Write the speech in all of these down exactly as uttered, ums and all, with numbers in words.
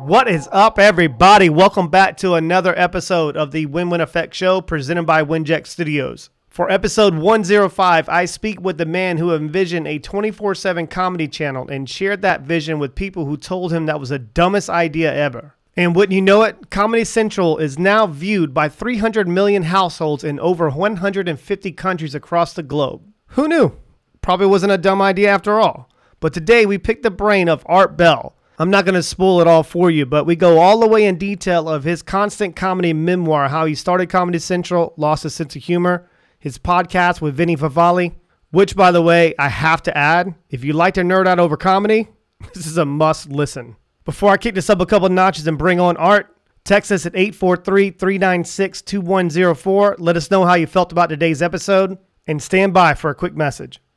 What is up, everybody? Welcome back to another episode of the Win-Win Effect Show presented by Winject Studios. For episode one oh five, I speak with the man who envisioned a twenty-four seven comedy channel and shared that vision with people who told him that was the dumbest idea ever. And wouldn't you know it, Comedy Central is now viewed by three hundred million households in over one hundred fifty countries across the globe. Who knew? Probably wasn't a dumb idea after all. But today we picked the brain of Art Bell. I'm not going to spoil it all for you, but we go all the way in detail of his Constant Comedy memoir, how he started Comedy Central, lost his sense of humor, his podcast with Vinny Favale, which, by the way, I have to add, if you like to nerd out over comedy, this is a must listen. Before I kick this up a couple notches and bring on Art, text us at eight four three, three nine six, two one oh four. Let us know how you felt about today's episode, and stand by for a quick message.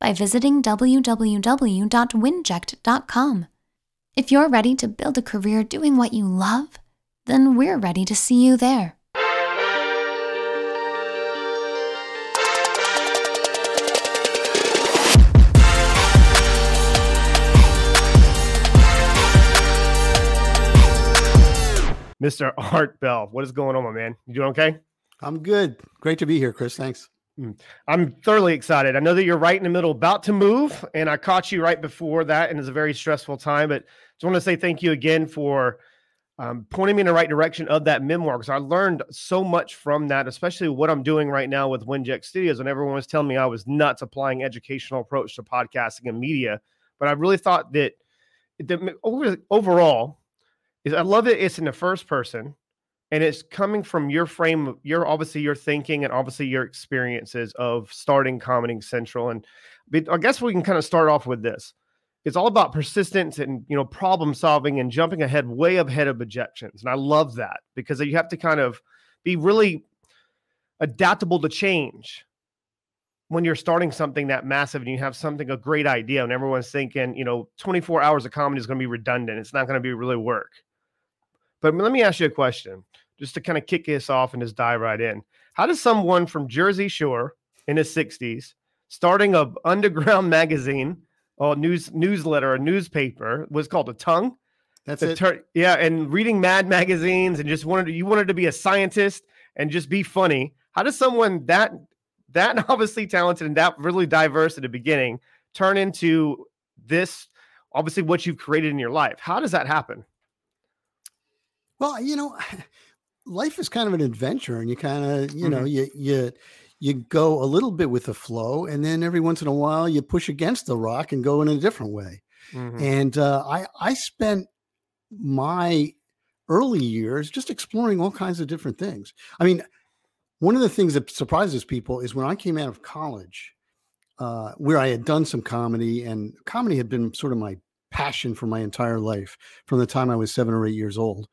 by visiting w w w dot winject dot com. If you're ready to build a career doing what you love, then we're ready to see you there. Mister Art Bell, what is going on, my man? You doing okay? I'm good. Great to be here, Chris. Thanks. I'm thoroughly excited. I know that you're right in the middle, about to move, and I caught you right before that, and it's a very stressful time. But just want to say thank you again for um, pointing me in the right direction of that memoir, because I learned so much from that, especially what I'm doing right now with Winject Studios. And everyone was telling me I was nuts applying educational approach to podcasting and media, but I really thought that the over, overall is I love it. It's in the first person. And it's coming from your frame, your obviously your thinking and obviously your experiences of starting Comedy Central. And I guess we can kind of start off with this. It's all about persistence and, you know, problem solving and jumping ahead, way ahead of objections. And I love that because you have to kind of be really adaptable to change when you're starting something that massive and you have something, a great idea. And everyone's thinking, you know, twenty-four hours of comedy is going to be redundant. It's not going to be really work. But let me ask you a question, just to kind of kick this off and just dive right in. How does someone from Jersey Shore in his sixties, starting a underground magazine or news newsletter or newspaper, was called a tongue? That's it. Tur- yeah, and reading Mad magazines and just wanted to, you wanted to be a scientist and just be funny. How does someone that that obviously talented and that really diverse at the beginning turn into this, obviously what you've created in your life? How does that happen? Well, you know, life is kind of an adventure, and you kind of, you mm-hmm. know, you you you go a little bit with the flow, and then every once in a while you push against the rock and go in a different way. Mm-hmm. And uh, I I spent my early years just exploring all kinds of different things. I mean, one of the things that surprises people is when I came out of college, uh, where I had done some comedy, and comedy had been sort of my passion for my entire life from the time I was seven or eight years old.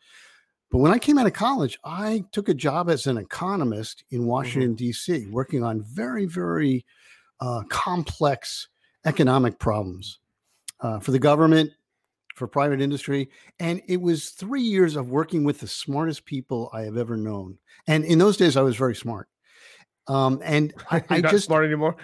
But when I came out of college, I took a job as an economist in Washington, mm-hmm. D C, working on very, very uh, complex economic problems uh, for the government, for private industry. And it was three years of working with the smartest people I have ever known. And in those days, I was very smart. Um, and I, I not just smart anymore.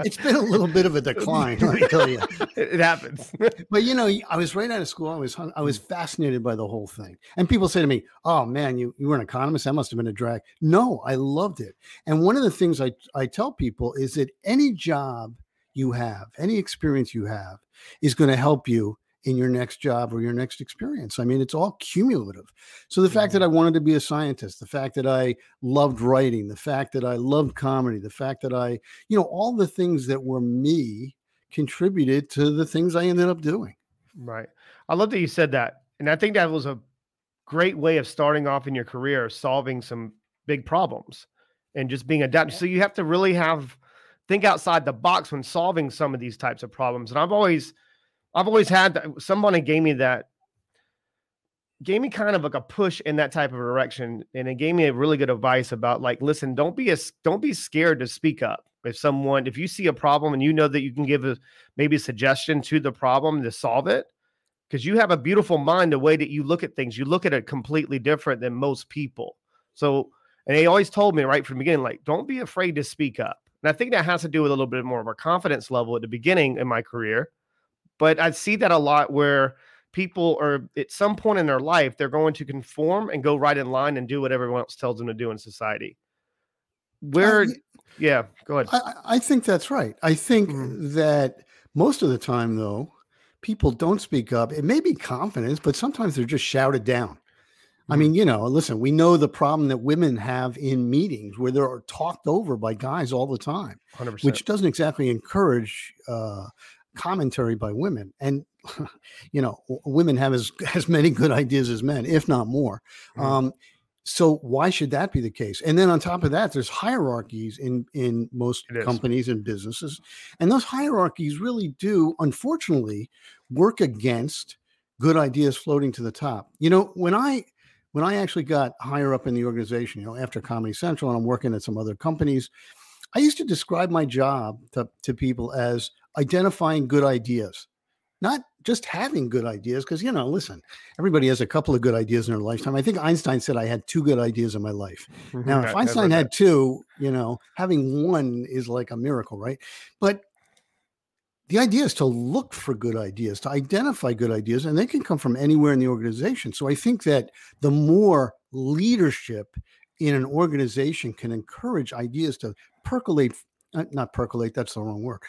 It's been a little bit of a decline, let me tell you. It happens. But you know, I was right out of school. I was hung, I was fascinated by the whole thing. And people say to me, "Oh man, you you were an economist. That must have been a drag." No, I loved it. And one of the things I I tell people is that any job you have, any experience you have, is going to help you in your next job or your next experience. I mean, it's all cumulative. So the fact that I wanted to be a scientist, the fact that I loved writing, the fact that I loved comedy, the fact that I, you know, all the things that were me contributed to the things I ended up doing. Right. I love that you said that. And I think that was a great way of starting off in your career, solving some big problems and just being adaptable. So you have to really have, think outside the box when solving some of these types of problems. And I've always I've always had that. Somebody gave me that gave me kind of like a push in that type of direction. And it gave me a really good advice about like, listen, don't be a, don't be scared to speak up. If someone, if you see a problem and you know that you can give a, maybe a suggestion to the problem to solve it, because you have a beautiful mind, the way that you look at things, you look at it completely different than most people. So, and they always told me right from the beginning, like, don't be afraid to speak up. And I think that has to do with a little bit more of a confidence level at the beginning in my career. But I see that a lot where people are at some point in their life, they're going to conform and go right in line and do what everyone else tells them to do in society. Where, I, yeah, go ahead. I, I think that's right. I think mm-hmm. that most of the time, though, people don't speak up. It may be confidence, but sometimes they're just shouted down. Mm-hmm. I mean, you know, listen, we know the problem that women have in meetings where they're talked over by guys all the time, one hundred percent. Which doesn't exactly encourage uh, commentary by women. And, you know, women have as, as many good ideas as men, if not more. Mm-hmm. Um, so why should that be the case? And then on top of that, there's hierarchies in, in most companies and businesses. And those hierarchies really do, unfortunately, work against good ideas floating to the top. You know, when I when I actually got higher up in the organization, you know, after Comedy Central, and I'm working at some other companies, I used to describe my job to, to people as identifying good ideas. Not just having good ideas, because, you know, listen, everybody has a couple of good ideas in their lifetime. I think Einstein said I had two good ideas in my life. Now, if Einstein had two, you know, having one is like a miracle, right? But the idea is to look for good ideas, to identify good ideas, and they can come from anywhere in the organization. So I think that the more leadership in an organization can encourage ideas to percolate, not percolate, that's the wrong word,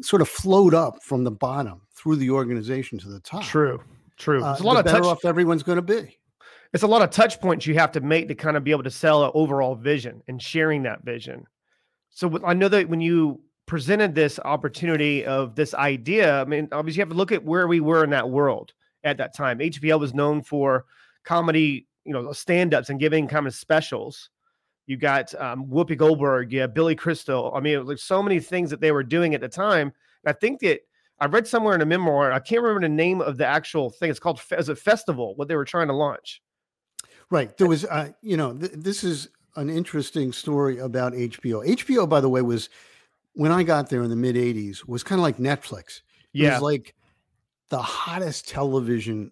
sort of float up from the bottom through the organization to the top. True, true. Uh, it's a lot of better touch, off everyone's going to be. It's a lot of touch points you have to make to kind of be able to sell an overall vision and sharing that vision. So I know that when you presented this opportunity of this idea, I mean, obviously you have to look at where we were in that world at that time. H B O was known for comedy, you know, stand-ups and giving kind of specials. You got um, Whoopi Goldberg, yeah, Billy Crystal. I mean, it was like so many things that they were doing at the time. And I think that I read somewhere in a memoir, I can't remember the name of the actual thing. It's called as a festival, what they were trying to launch. Right. There was, uh, you know, th- this is an interesting story about H B O. H B O, by the way, was, when I got there in the mid eighties, was kind of like Netflix. It yeah. was like the hottest television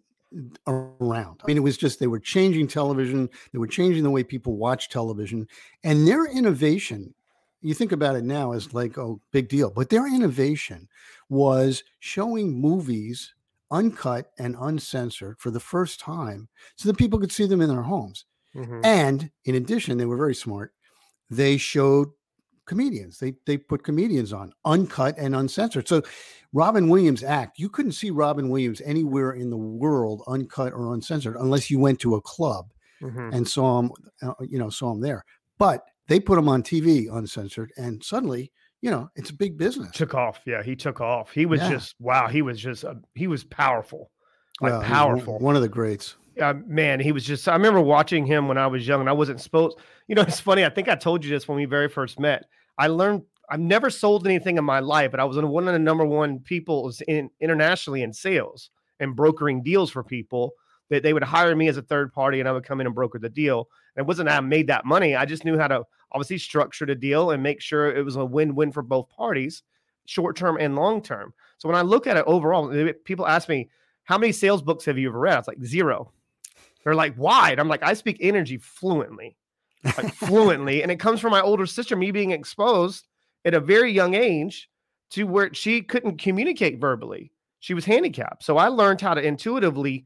around. I mean, it was just, they were changing television. They were changing the way people watch television, and their innovation, you think about it now as like, oh, big deal. But their innovation was showing movies uncut and uncensored for the first time so that people could see them in their homes. Mm-hmm. And in addition, they were very smart. They showed comedians. They they put comedians on uncut and uncensored. So Robin Williams act, you couldn't see Robin Williams anywhere in the world uncut or uncensored unless you went to a club mm-hmm. and saw him, you know, saw him there. But they put him on T V uncensored, and suddenly, you know, it's a big business. Took off. Yeah, he took off. He was yeah. just wow. He was just uh, he was powerful, like well, powerful. One of the greats. Uh, man, he was just, I remember watching him when I was young, and I wasn't supposed. You know, it's funny. I think I told you this when we very first met. I learned I've never sold anything in my life, but I was one of the number one people in, internationally in sales and brokering deals for people that they would hire me as a third party, and I would come in and broker the deal. And it wasn't that I made that money. I just knew how to obviously structure the deal and make sure it was a win-win for both parties, short-term and long-term. So when I look at it overall, people ask me, how many sales books have you ever read? I was like, zero. They're like, why? And I'm like, I speak energy fluently. Like fluently, and it comes from my older sister, me being exposed at a very young age to where she couldn't communicate verbally. She was handicapped. So I learned how to intuitively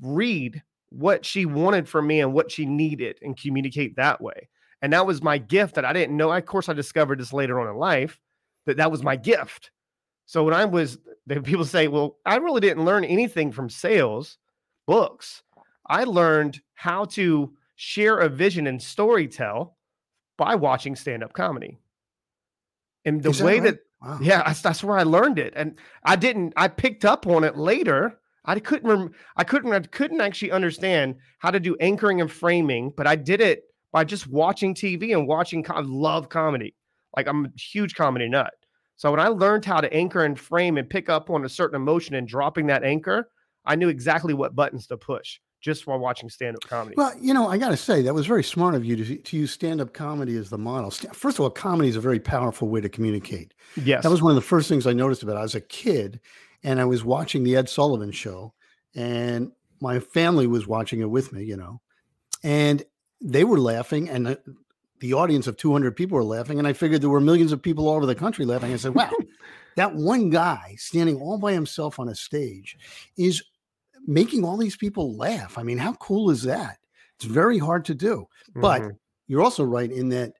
read what she wanted from me and what she needed and communicate that way. And that was my gift that I didn't know. Of course, I discovered this later on in life that that was my gift. So when I was, people say, well, I really didn't learn anything from sales books. I learned how to share a vision and storytell by watching stand-up comedy. And the that way right? that, wow. yeah, I, that's where I learned it. And I didn't, I picked up on it later. I couldn't, rem- I couldn't, I couldn't actually understand how to do anchoring and framing, but I did it by just watching T V and watching, com- I love comedy. Like I'm a huge comedy nut. So when I learned how to anchor and frame and pick up on a certain emotion and dropping that anchor, I knew exactly what buttons to push just while watching stand-up comedy. Well, you know, I got to say, that was very smart of you to, to use stand-up comedy as the model. First of all, comedy is a very powerful way to communicate. Yes. That was one of the first things I noticed about it. I was a kid, and I was watching the Ed Sullivan Show, and my family was watching it with me, you know, and they were laughing, and the, the audience of two hundred people were laughing, and I figured there were millions of people all over the country laughing. I said, wow, that one guy standing all by himself on a stage is making all these people laugh. I mean, how cool is that? It's very hard to do. Mm-hmm. But you're also right in that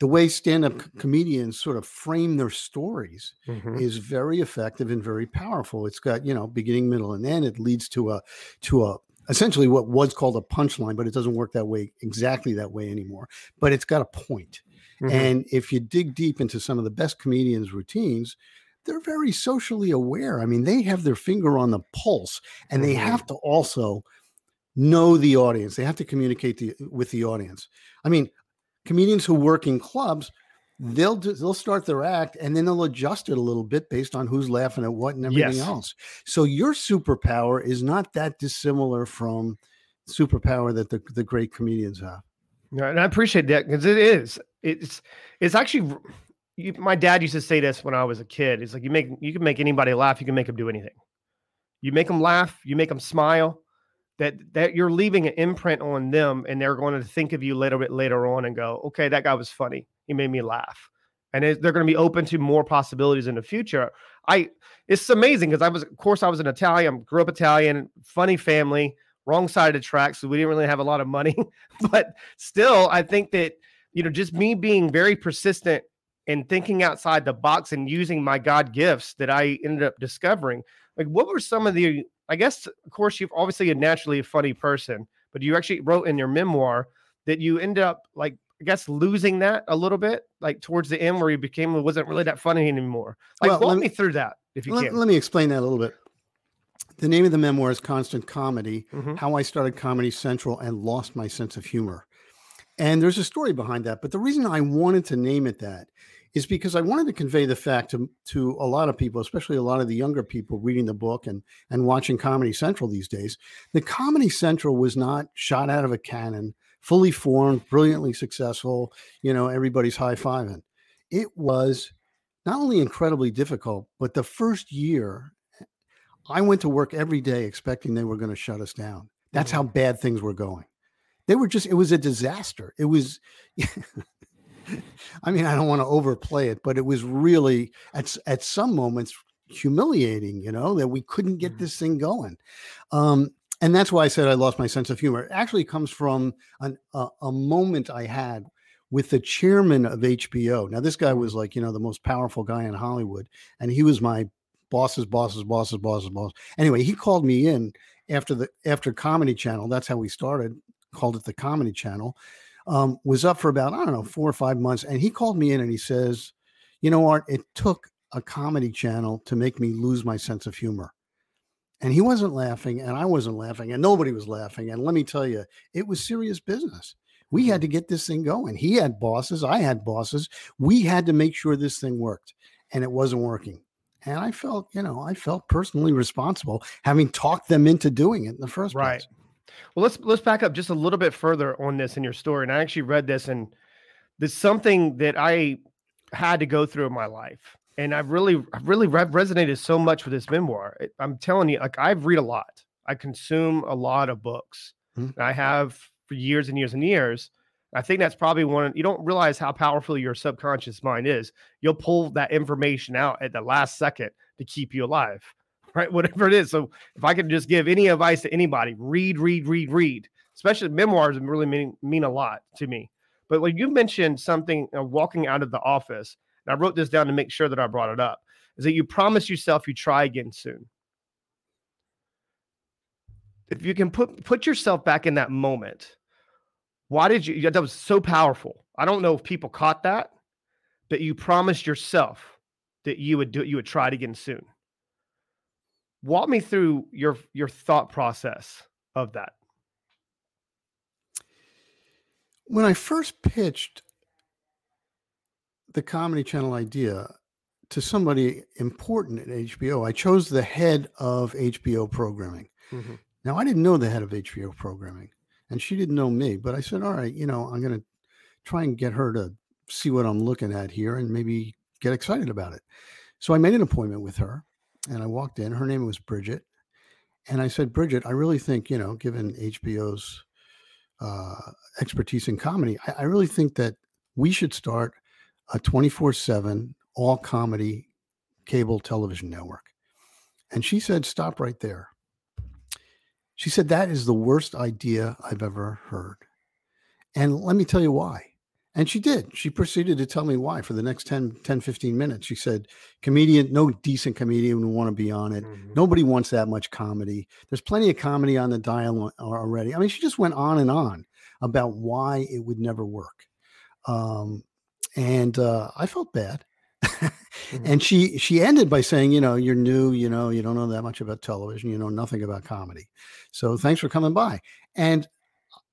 the way stand-up c- comedians sort of frame their stories mm-hmm. is very effective and very powerful. It's got, you know, beginning, middle, and end. It leads to a to a essentially what was called a punchline, but it doesn't work that way exactly that way anymore. But it's got a point. Mm-hmm. And if you dig deep into some of the best comedians' routines, they're very socially aware. I mean, they have their finger on the pulse, and they have to also know the audience. They have to communicate the, with the audience. I mean, comedians who work in clubs, they'll do, they'll start their act, and then they'll adjust it a little bit based on who's laughing at what and everything yes. else. So your superpower is not that dissimilar from superpower that the, the great comedians have. Yeah, and I appreciate that because it is. It's it's actually. You, my dad used to say this when I was a kid. It's like you make you can make anybody laugh. You can make them do anything. You make them laugh. You make them smile. That that you're leaving an imprint on them, and they're going to think of you a little bit later on and go, "Okay, that guy was funny. He made me laugh." And it, they're going to be open to more possibilities in the future. I it's amazing because I was, of course, I was an Italian, grew up Italian, funny family, wrong side of the track, so we didn't really have a lot of money. But still, I think that you know, just me being very persistent and thinking outside the box and using my God gifts that I ended up discovering. Like, what were some of the, I guess, of course, you've obviously a naturally funny person, but you actually wrote in your memoir that you end up like, I guess, losing that a little bit, like towards the end where you became, it wasn't really that funny anymore. Like, well, walk me, me through that if you let, can. Let me explain that a little bit. The name of the memoir is Constant Comedy, mm-hmm. How I Started Comedy Central and Lost My Sense of Humor. And there's a story behind that. But the reason I wanted to name it that is because I wanted to convey the fact to, to a lot of people, especially a lot of the younger people reading the book and, and watching Comedy Central these days, that Comedy Central was not shot out of a cannon, fully formed, brilliantly successful, you know, everybody's high-fiving. It was not only incredibly difficult, but the first year I went to work every day expecting they were going to shut us down. That's how bad things were going. They were just, it was a disaster. It was, I mean, I don't want to overplay it, but it was really at, at some moments humiliating, you know, that we couldn't get this thing going. Um, and that's why I said I lost my sense of humor. It actually comes from an, a, a moment I had with the chairman of H B O. Now, this guy was like, you know, the most powerful guy in Hollywood. And he was my boss's, boss's, boss's, boss's, boss. Anyway, he called me in after the after Comedy Channel. That's how we started. Called it the Comedy Channel, um, was up for about, I don't know, four or five months. And he called me in and he says, you know, Art, it took a Comedy Channel to make me lose my sense of humor. And he wasn't laughing and I wasn't laughing and nobody was laughing. And let me tell you, it was serious business. We had to get this thing going. He had bosses. I had bosses. We had to make sure this thing worked, and it wasn't working. And I felt, you know, I felt personally responsible having talked them into doing it in the first place. Right. Well, let's let's back up just a little bit further on this in your story. And I actually read this, and there's something that I had to go through in my life. And I've really, I've really re- resonated so much with this memoir. It, I'm telling you, like, I read a lot. I consume a lot of books. Mm-hmm. I have for years and years and years. I think that's probably one. You don't realize how powerful your subconscious mind is. You'll pull that information out at the last second to keep you alive. Right, whatever it is. So if I could just give any advice to anybody, read, read, read, read. Especially memoirs really mean, mean a lot to me. But when you mentioned something, you know, walking out of the office, and I wrote this down to make sure that I brought it up, is that you promise yourself you try again soon. If you can put put yourself back in that moment, why did you? That was so powerful. I don't know if people caught that, but you promised yourself that you would do it. You would try it again soon. Walk me through your your thought process of that. When I first pitched the Comedy Channel idea to somebody important at H B O, I chose the head of H B O programming. Mm-hmm. Now, I didn't know the head of H B O programming, and she didn't know me, but I said, all right, you know, I'm going to try and get her to see what I'm looking at here and maybe get excited about it. So I made an appointment with her, and I walked in. Her name was Bridget. And I said, Bridget, I really think, you know, given H B O's uh, expertise in comedy, I, I really think that we should start a twenty-four seven all comedy cable television network. And she said, stop right there. She said, that is the worst idea I've ever heard. And let me tell you why. And she did. She proceeded to tell me why for the next ten, ten, fifteen minutes. She said, comedian, no decent comedian would want to be on it. Mm-hmm. Nobody wants that much comedy. There's plenty of comedy on the dial already. I mean, she just went on and on about why it would never work. Um, and uh, I felt bad. Mm-hmm. And she she ended by saying, you know, you're new, you know, you don't know that much about television, you know, nothing about comedy. So thanks for coming by. And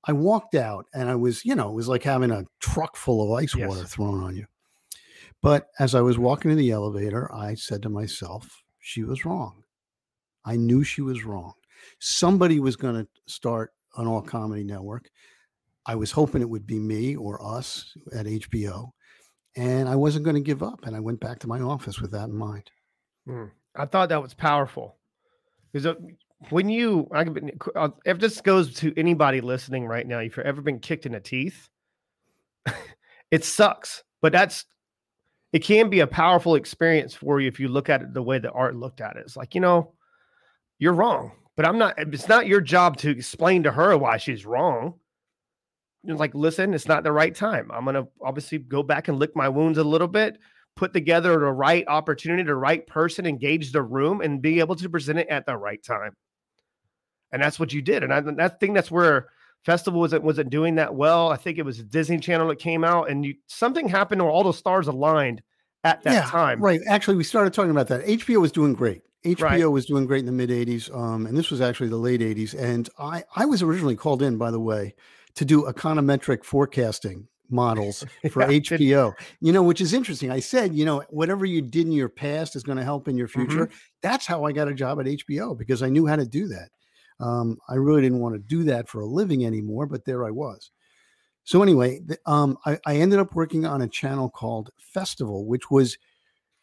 I walked out, and I was, you know, it was like having a truck full of ice yes. water thrown on you. But as I was walking in the elevator, I said to myself, she was wrong. I knew she was wrong. Somebody was going to start an all comedy network. I was hoping it would be me or us at H B O. And I wasn't going to give up. And I went back to my office with that in mind. Mm. I thought that was powerful. Because when you, I can, if this goes to anybody listening right now, if you've ever been kicked in the teeth, it sucks. But that's, it can be a powerful experience for you if you look at it the way that Art looked at it. It's like, you know, you're wrong. But I'm not, it's not your job to explain to her why she's wrong. Like, listen, it's not the right time. I'm going to obviously go back and lick my wounds a little bit, put together the right opportunity, the right person, engage the room, and be able to present it at the right time. And that's what you did. And I, I think that's where Festival wasn't, wasn't doing that well. I think it was Disney Channel that came out, and you, something happened where all the stars aligned at that yeah, time. Right. Actually, we started talking about that. H B O was doing great. H B O right. was doing great in the mid-eighties, um, and this was actually the late eighties. And I, I was originally called in, by the way, to do econometric forecasting models for yeah, H B O, you know, which is interesting. I said, you know, whatever you did in your past is going to help in your future. Mm-hmm. That's how I got a job at H B O, because I knew how to do that. Um, I really didn't want to do that for a living anymore, but there I was. So anyway, the, um, I, I ended up working on a channel called Festival, which was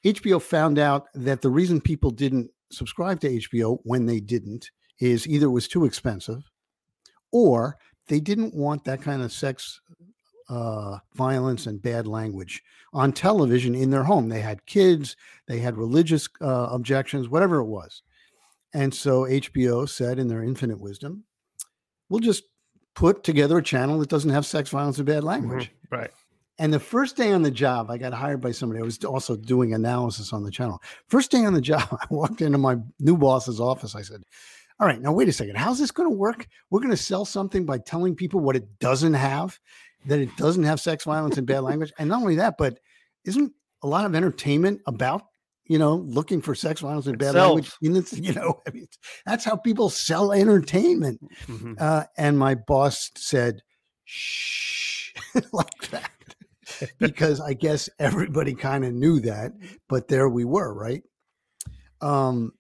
H B O found out that the reason people didn't subscribe to H B O when they didn't is either it was too expensive or they didn't want that kind of sex, uh, violence, and bad language on television in their home. They had kids, they had religious uh, objections, whatever it was. And so H B O said, in their infinite wisdom, we'll just put together a channel that doesn't have sex, violence, and bad language. Mm-hmm. Right. And the first day on the job, I got hired by somebody. I was also doing analysis on the channel. First day on the job, I walked into my new boss's office. I said, all right, now wait a second. How's this going to work? We're going to sell something by telling people what it doesn't have, that it doesn't have sex, violence, and bad language. And not only that, but isn't a lot of entertainment about, you know, looking for sex, violence, and bad language? You know, I mean, that's how people sell entertainment. Mm-hmm. Uh, and my boss said, shh, like that. Because I guess everybody kind of knew that, but there we were, right? Um,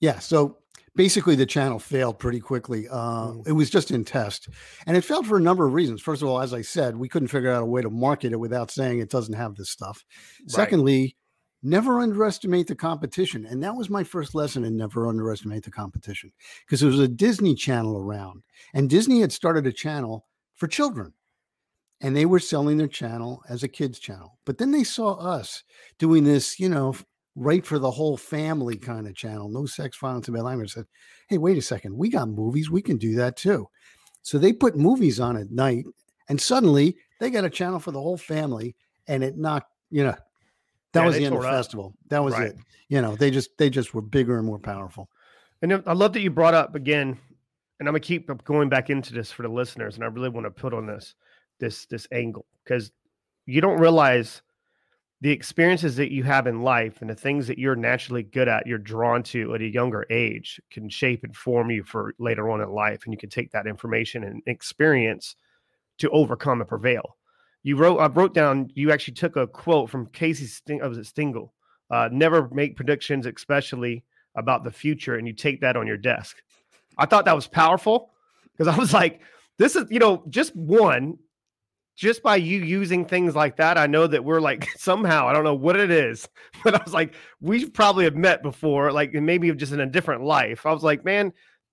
yeah, so basically the channel failed pretty quickly. Uh, it was just in test, and it failed for a number of reasons. First of all, as I said, we couldn't figure out a way to market it without saying it doesn't have this stuff. Right. Secondly, never underestimate the competition, and that was my first lesson in never underestimate the competition, because there was a Disney Channel around, and Disney had started a channel for children. And they were selling their channel as a kids channel. But then they saw us doing this, you know, right for the whole family kind of channel. No sex, violence, and bad language. Said, hey, wait a second. We got movies. We can do that too. So they put movies on at night. And suddenly they got a channel for the whole family. And it knocked, you know, that yeah, was the end of the festival. That was right. it. You know, they just, they just were bigger and more powerful. And I love that you brought up again. And I'm going to keep going back into this for the listeners. And I really want to put on this. this this angle, because you don't realize the experiences that you have in life and the things that you're naturally good at, you're drawn to at a younger age, can shape and form you for later on in life. And you can take that information and experience to overcome and prevail. You wrote, I wrote down, you actually took a quote from Casey Sting, was it Stingle, uh, never make predictions, especially about the future. And you take that on your desk. I thought that was powerful because I was like, this is, you know, just one, just by you using things like that, I know that we're like somehow, I don't know what it is, but I was like, we probably have met before, like maybe just in a different life. I was like, man,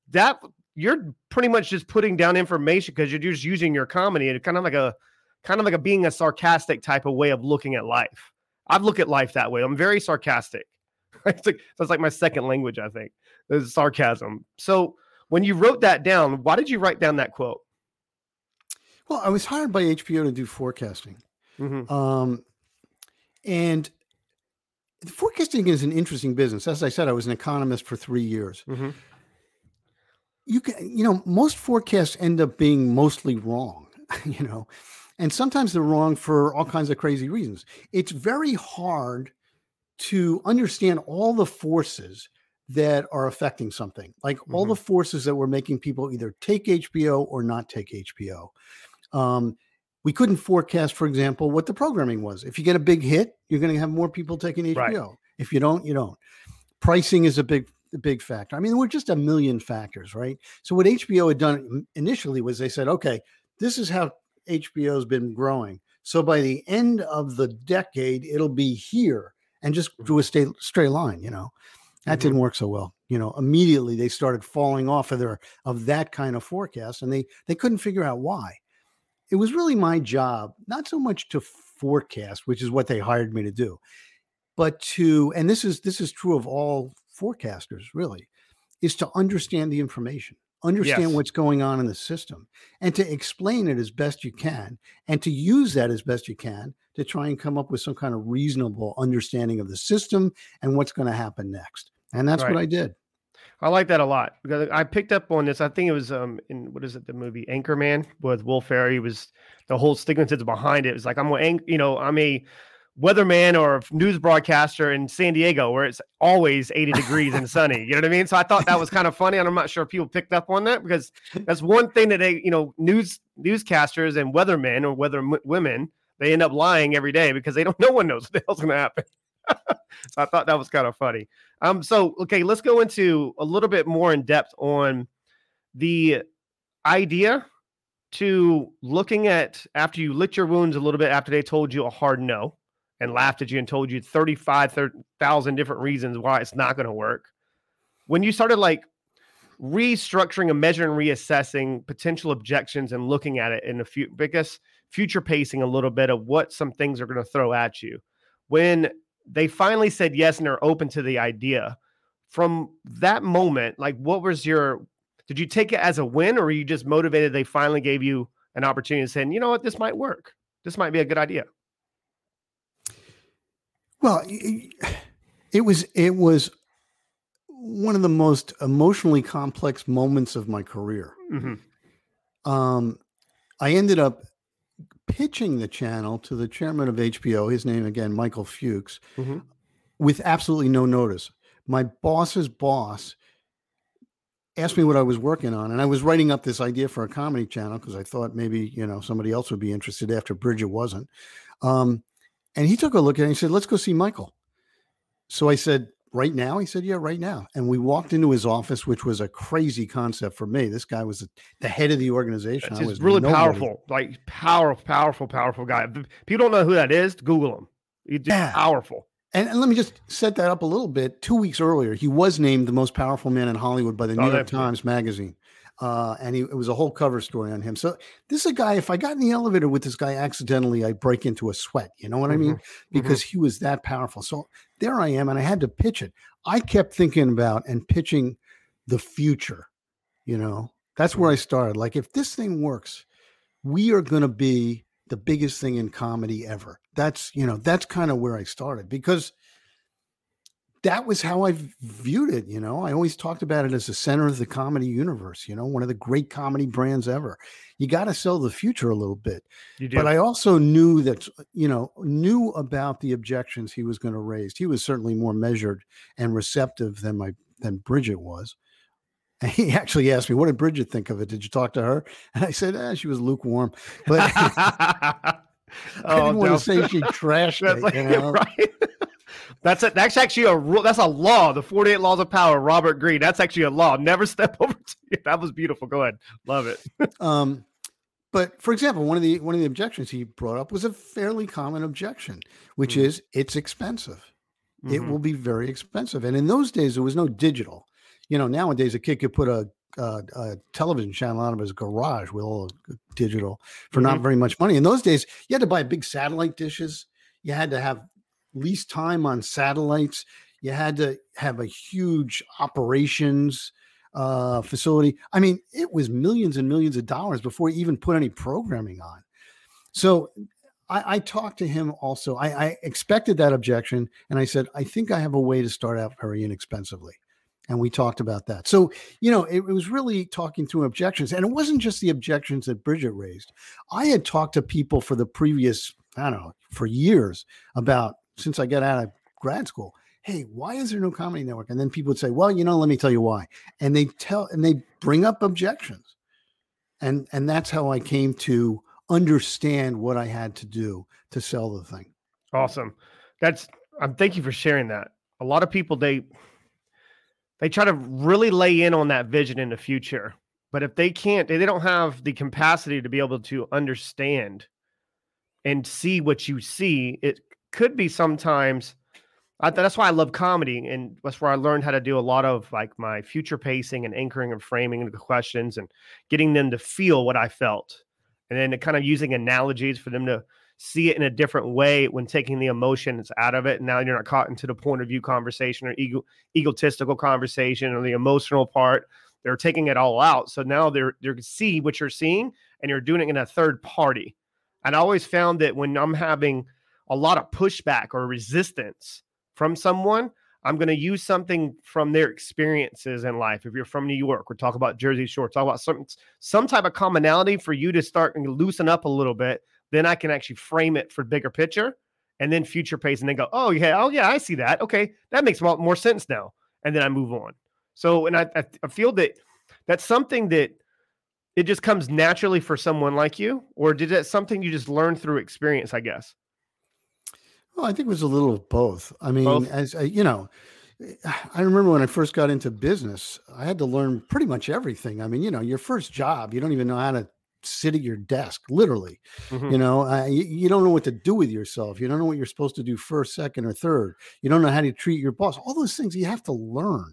that you're pretty much just putting down information because you're just using your comedy and kind of like a, kind of like a being a sarcastic type of way of looking at life. I've looked at life that way. I'm very sarcastic. It's like, that's like my second language, I think, is sarcasm. So when you wrote that down, why did you write down that quote? Well, I was hired by H B O to do forecasting. Mm-hmm. Um, and forecasting is an interesting business. As I said, I was an economist for three years. Mm-hmm. You can, you know, most forecasts end up being mostly wrong, you know, and sometimes they're wrong for all kinds of crazy reasons. It's very hard to understand all the forces that are affecting something, like mm-hmm. all the forces that were making people either take H B O or not take H B O. Um, we couldn't forecast, for example, what the programming was. If you get a big hit, you're going to have more people taking H B O. Right. If you don't, you don't. Pricing is a big, big factor. I mean, there were just a million factors, right? So what H B O had done initially was they said, okay, this is how H B O's been growing. So by the end of the decade, it'll be here. And just drew a stay, straight line, you know. That mm-hmm. didn't work so well. You know, immediately they started falling off of their of that kind of forecast, and they they couldn't figure out why. It was really my job, not so much to forecast, which is what they hired me to do, but to, and this is this is true of all forecasters, really, is to understand the information, understand yes. what's going on in the system, and to explain it as best you can, and to use that as best you can to try and come up with some kind of reasonable understanding of the system and what's going to happen next. And that's right. what I did. I like that a lot. I picked up on this. I think it was um, in, what is it? The movie Anchorman with Will Ferrey. It was the whole stigmatism behind it. It was like, I'm a, you know, I'm a weatherman or news broadcaster in San Diego where it's always eighty degrees and sunny. You know what I mean? So I thought that was kind of funny. And I'm not sure if people picked up on that because that's one thing that they, you know, news newscasters and weathermen or weather m- women, they end up lying every day because they don't, no one knows what the hell's going to happen. So I thought that was kind of funny. Um, so, okay, let's go into a little bit more in depth on the idea to looking at after you licked your wounds a little bit after they told you a hard no and laughed at you and told you thirty-five thousand different reasons why it's not going to work. When you started like restructuring a measure and reassessing potential objections and looking at it in the future, because future pacing a little bit of what some things are going to throw at you. When they finally said yes and are open to the idea, from that moment, like what was your, did you take it as a win or were you just motivated? They finally gave you an opportunity to say, you know what, this might work. This might be a good idea. Well, it was, it was one of the most emotionally complex moments of my career. Mm-hmm. Um, I ended up pitching the channel to the chairman of H B O, his name again, Michael Fuchs, mm-hmm. with absolutely no notice. My boss's boss asked me what I was working on, and I was writing up this idea for a comedy channel because I thought maybe, you know, somebody else would be interested after Bridget wasn't. Um, and he took a look at it and he said, let's go see Michael. So I said, right now? He said, yeah, right now. And we walked into his office, which was a crazy concept for me. This guy was the head of the organization. He's was really nobody. powerful, like powerful, powerful, powerful guy. If people don't know who that is, Google him. He's just yeah. powerful. And, and let me just set that up a little bit. Two weeks earlier, he was named the most powerful man in Hollywood by the New oh, York Times cool. magazine. Uh, and he, it was a whole cover story on him. So this is a guy, if I got in the elevator with this guy accidentally, I break into a sweat. You know what mm-hmm. I mean? Because mm-hmm. he was that powerful. So there I am. And I had to pitch it. I kept thinking about and pitching the future. You know, that's where I started. Like, if this thing works, we are going to be the biggest thing in comedy ever. That's, you know, that's kind of where I started because that was how I viewed it. You know, I always talked about it as the center of the comedy universe, you know, one of the great comedy brands ever. You got to sell the future a little bit. You do. But I also knew that, you know, knew about the objections he was going to raise. He was certainly more measured and receptive than my, than Bridget was. And he actually asked me, what did Bridget think of it? Did you talk to her? And I said, eh, she was lukewarm, but I didn't oh, want no. to say she trashed it. Like, you know? Right. That's a, that's actually a rule. That's a law. The forty-eight Laws of Power, Robert Greene. That's actually a law. Never step over. To you. That was beautiful. Go ahead. Love it. um, but for example, one of the one of the objections he brought up was a fairly common objection, which mm-hmm. is it's expensive. Mm-hmm. It will be very expensive. And in those days, there was no digital. You know, nowadays a kid could put a Uh, a television channel out of his garage with all digital for mm-hmm. not very much money. In those days, you had to buy big satellite dishes. You had to have lease time on satellites. You had to have a huge operations uh, facility. I mean, it was millions and millions of dollars before you even put any programming on. So I, I talked to him also. I, I expected that objection. And I said, I think I have a way to start out very inexpensively. And we talked about that. So, you know, it, it was really talking through objections. And it wasn't just the objections that Bridget raised. I had talked to people for the previous, I don't know, for years about, since I got out of grad school, hey, why is there no comedy network? And then people would say, well, you know, let me tell you why. And they tell, and they bring up objections. And, and that's how I came to understand what I had to do to sell the thing. Awesome. That's, um, thank you for sharing that. A lot of people, they... They try to really lay in on that vision in the future. But if they can't, they don't have the capacity to be able to understand and see what you see. It could be sometimes, I, that's why I love comedy. And that's where I learned how to do a lot of like my future pacing and anchoring and framing of the questions and getting them to feel what I felt. And then kind of using analogies for them to see it in a different way when taking the emotions out of it. And now you're not caught into the point of view conversation or ego, egotistical conversation or the emotional part. They're taking it all out. So now they're, they're see what you're seeing and you're doing it in a third party. And I always found that when I'm having a lot of pushback or resistance from someone, I'm going to use something from their experiences in life. If you're from New York, we're talking about Jersey Shore, talk about some, some type of commonality for you to start and loosen up a little bit. Then I can actually frame it for bigger picture and then future pace and then go, oh yeah, oh yeah, I see that. Okay. That makes more sense now. And then I move on. So, and I, I feel that that's something that it just comes naturally for someone like you, or did that something you just learned through experience, I guess? Well, I think it was a little of both. I mean, both? as I, you know, I remember when I first got into business, I had to learn pretty much everything. I mean, you know, your first job, you don't even know how to sit at your desk, literally. Mm-hmm. You know, uh, you, you don't know what to do with yourself. You don't know what you're supposed to do first, second, or third. You don't know how to treat your boss. All those things you have to learn.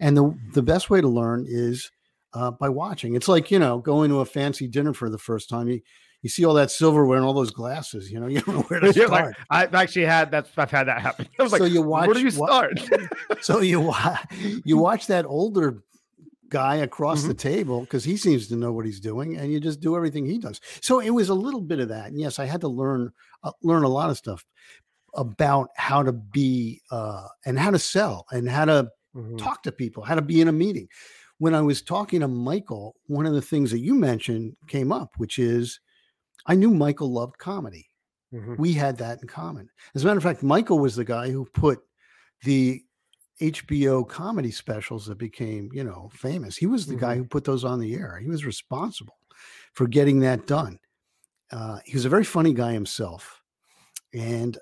And the, the best way to learn is uh, by watching. It's like, you know, going to a fancy dinner for the first time. You you see all that silverware and all those glasses, you know, you don't know where to start. Like, I've actually had that. I've had that happen. I was so like, you watch, where do you start? so you, wa- you watch that older guy across mm-hmm. the table because he seems to know what he's doing, and you just do everything he does. So it was a little bit of that. And yes, I had to learn uh, learn a lot of stuff about how to be uh, and how to sell and how to mm-hmm. talk to people, how to be in a meeting. When I was talking to Michael, one of the things that you mentioned came up, which is I knew Michael loved comedy. Mm-hmm. We had that in common. As a matter of fact, Michael was the guy who put the H B O comedy specials that became, you know, famous. He was the mm-hmm. guy who put those on the air. He was responsible for getting that done. Uh, he was a very funny guy himself. And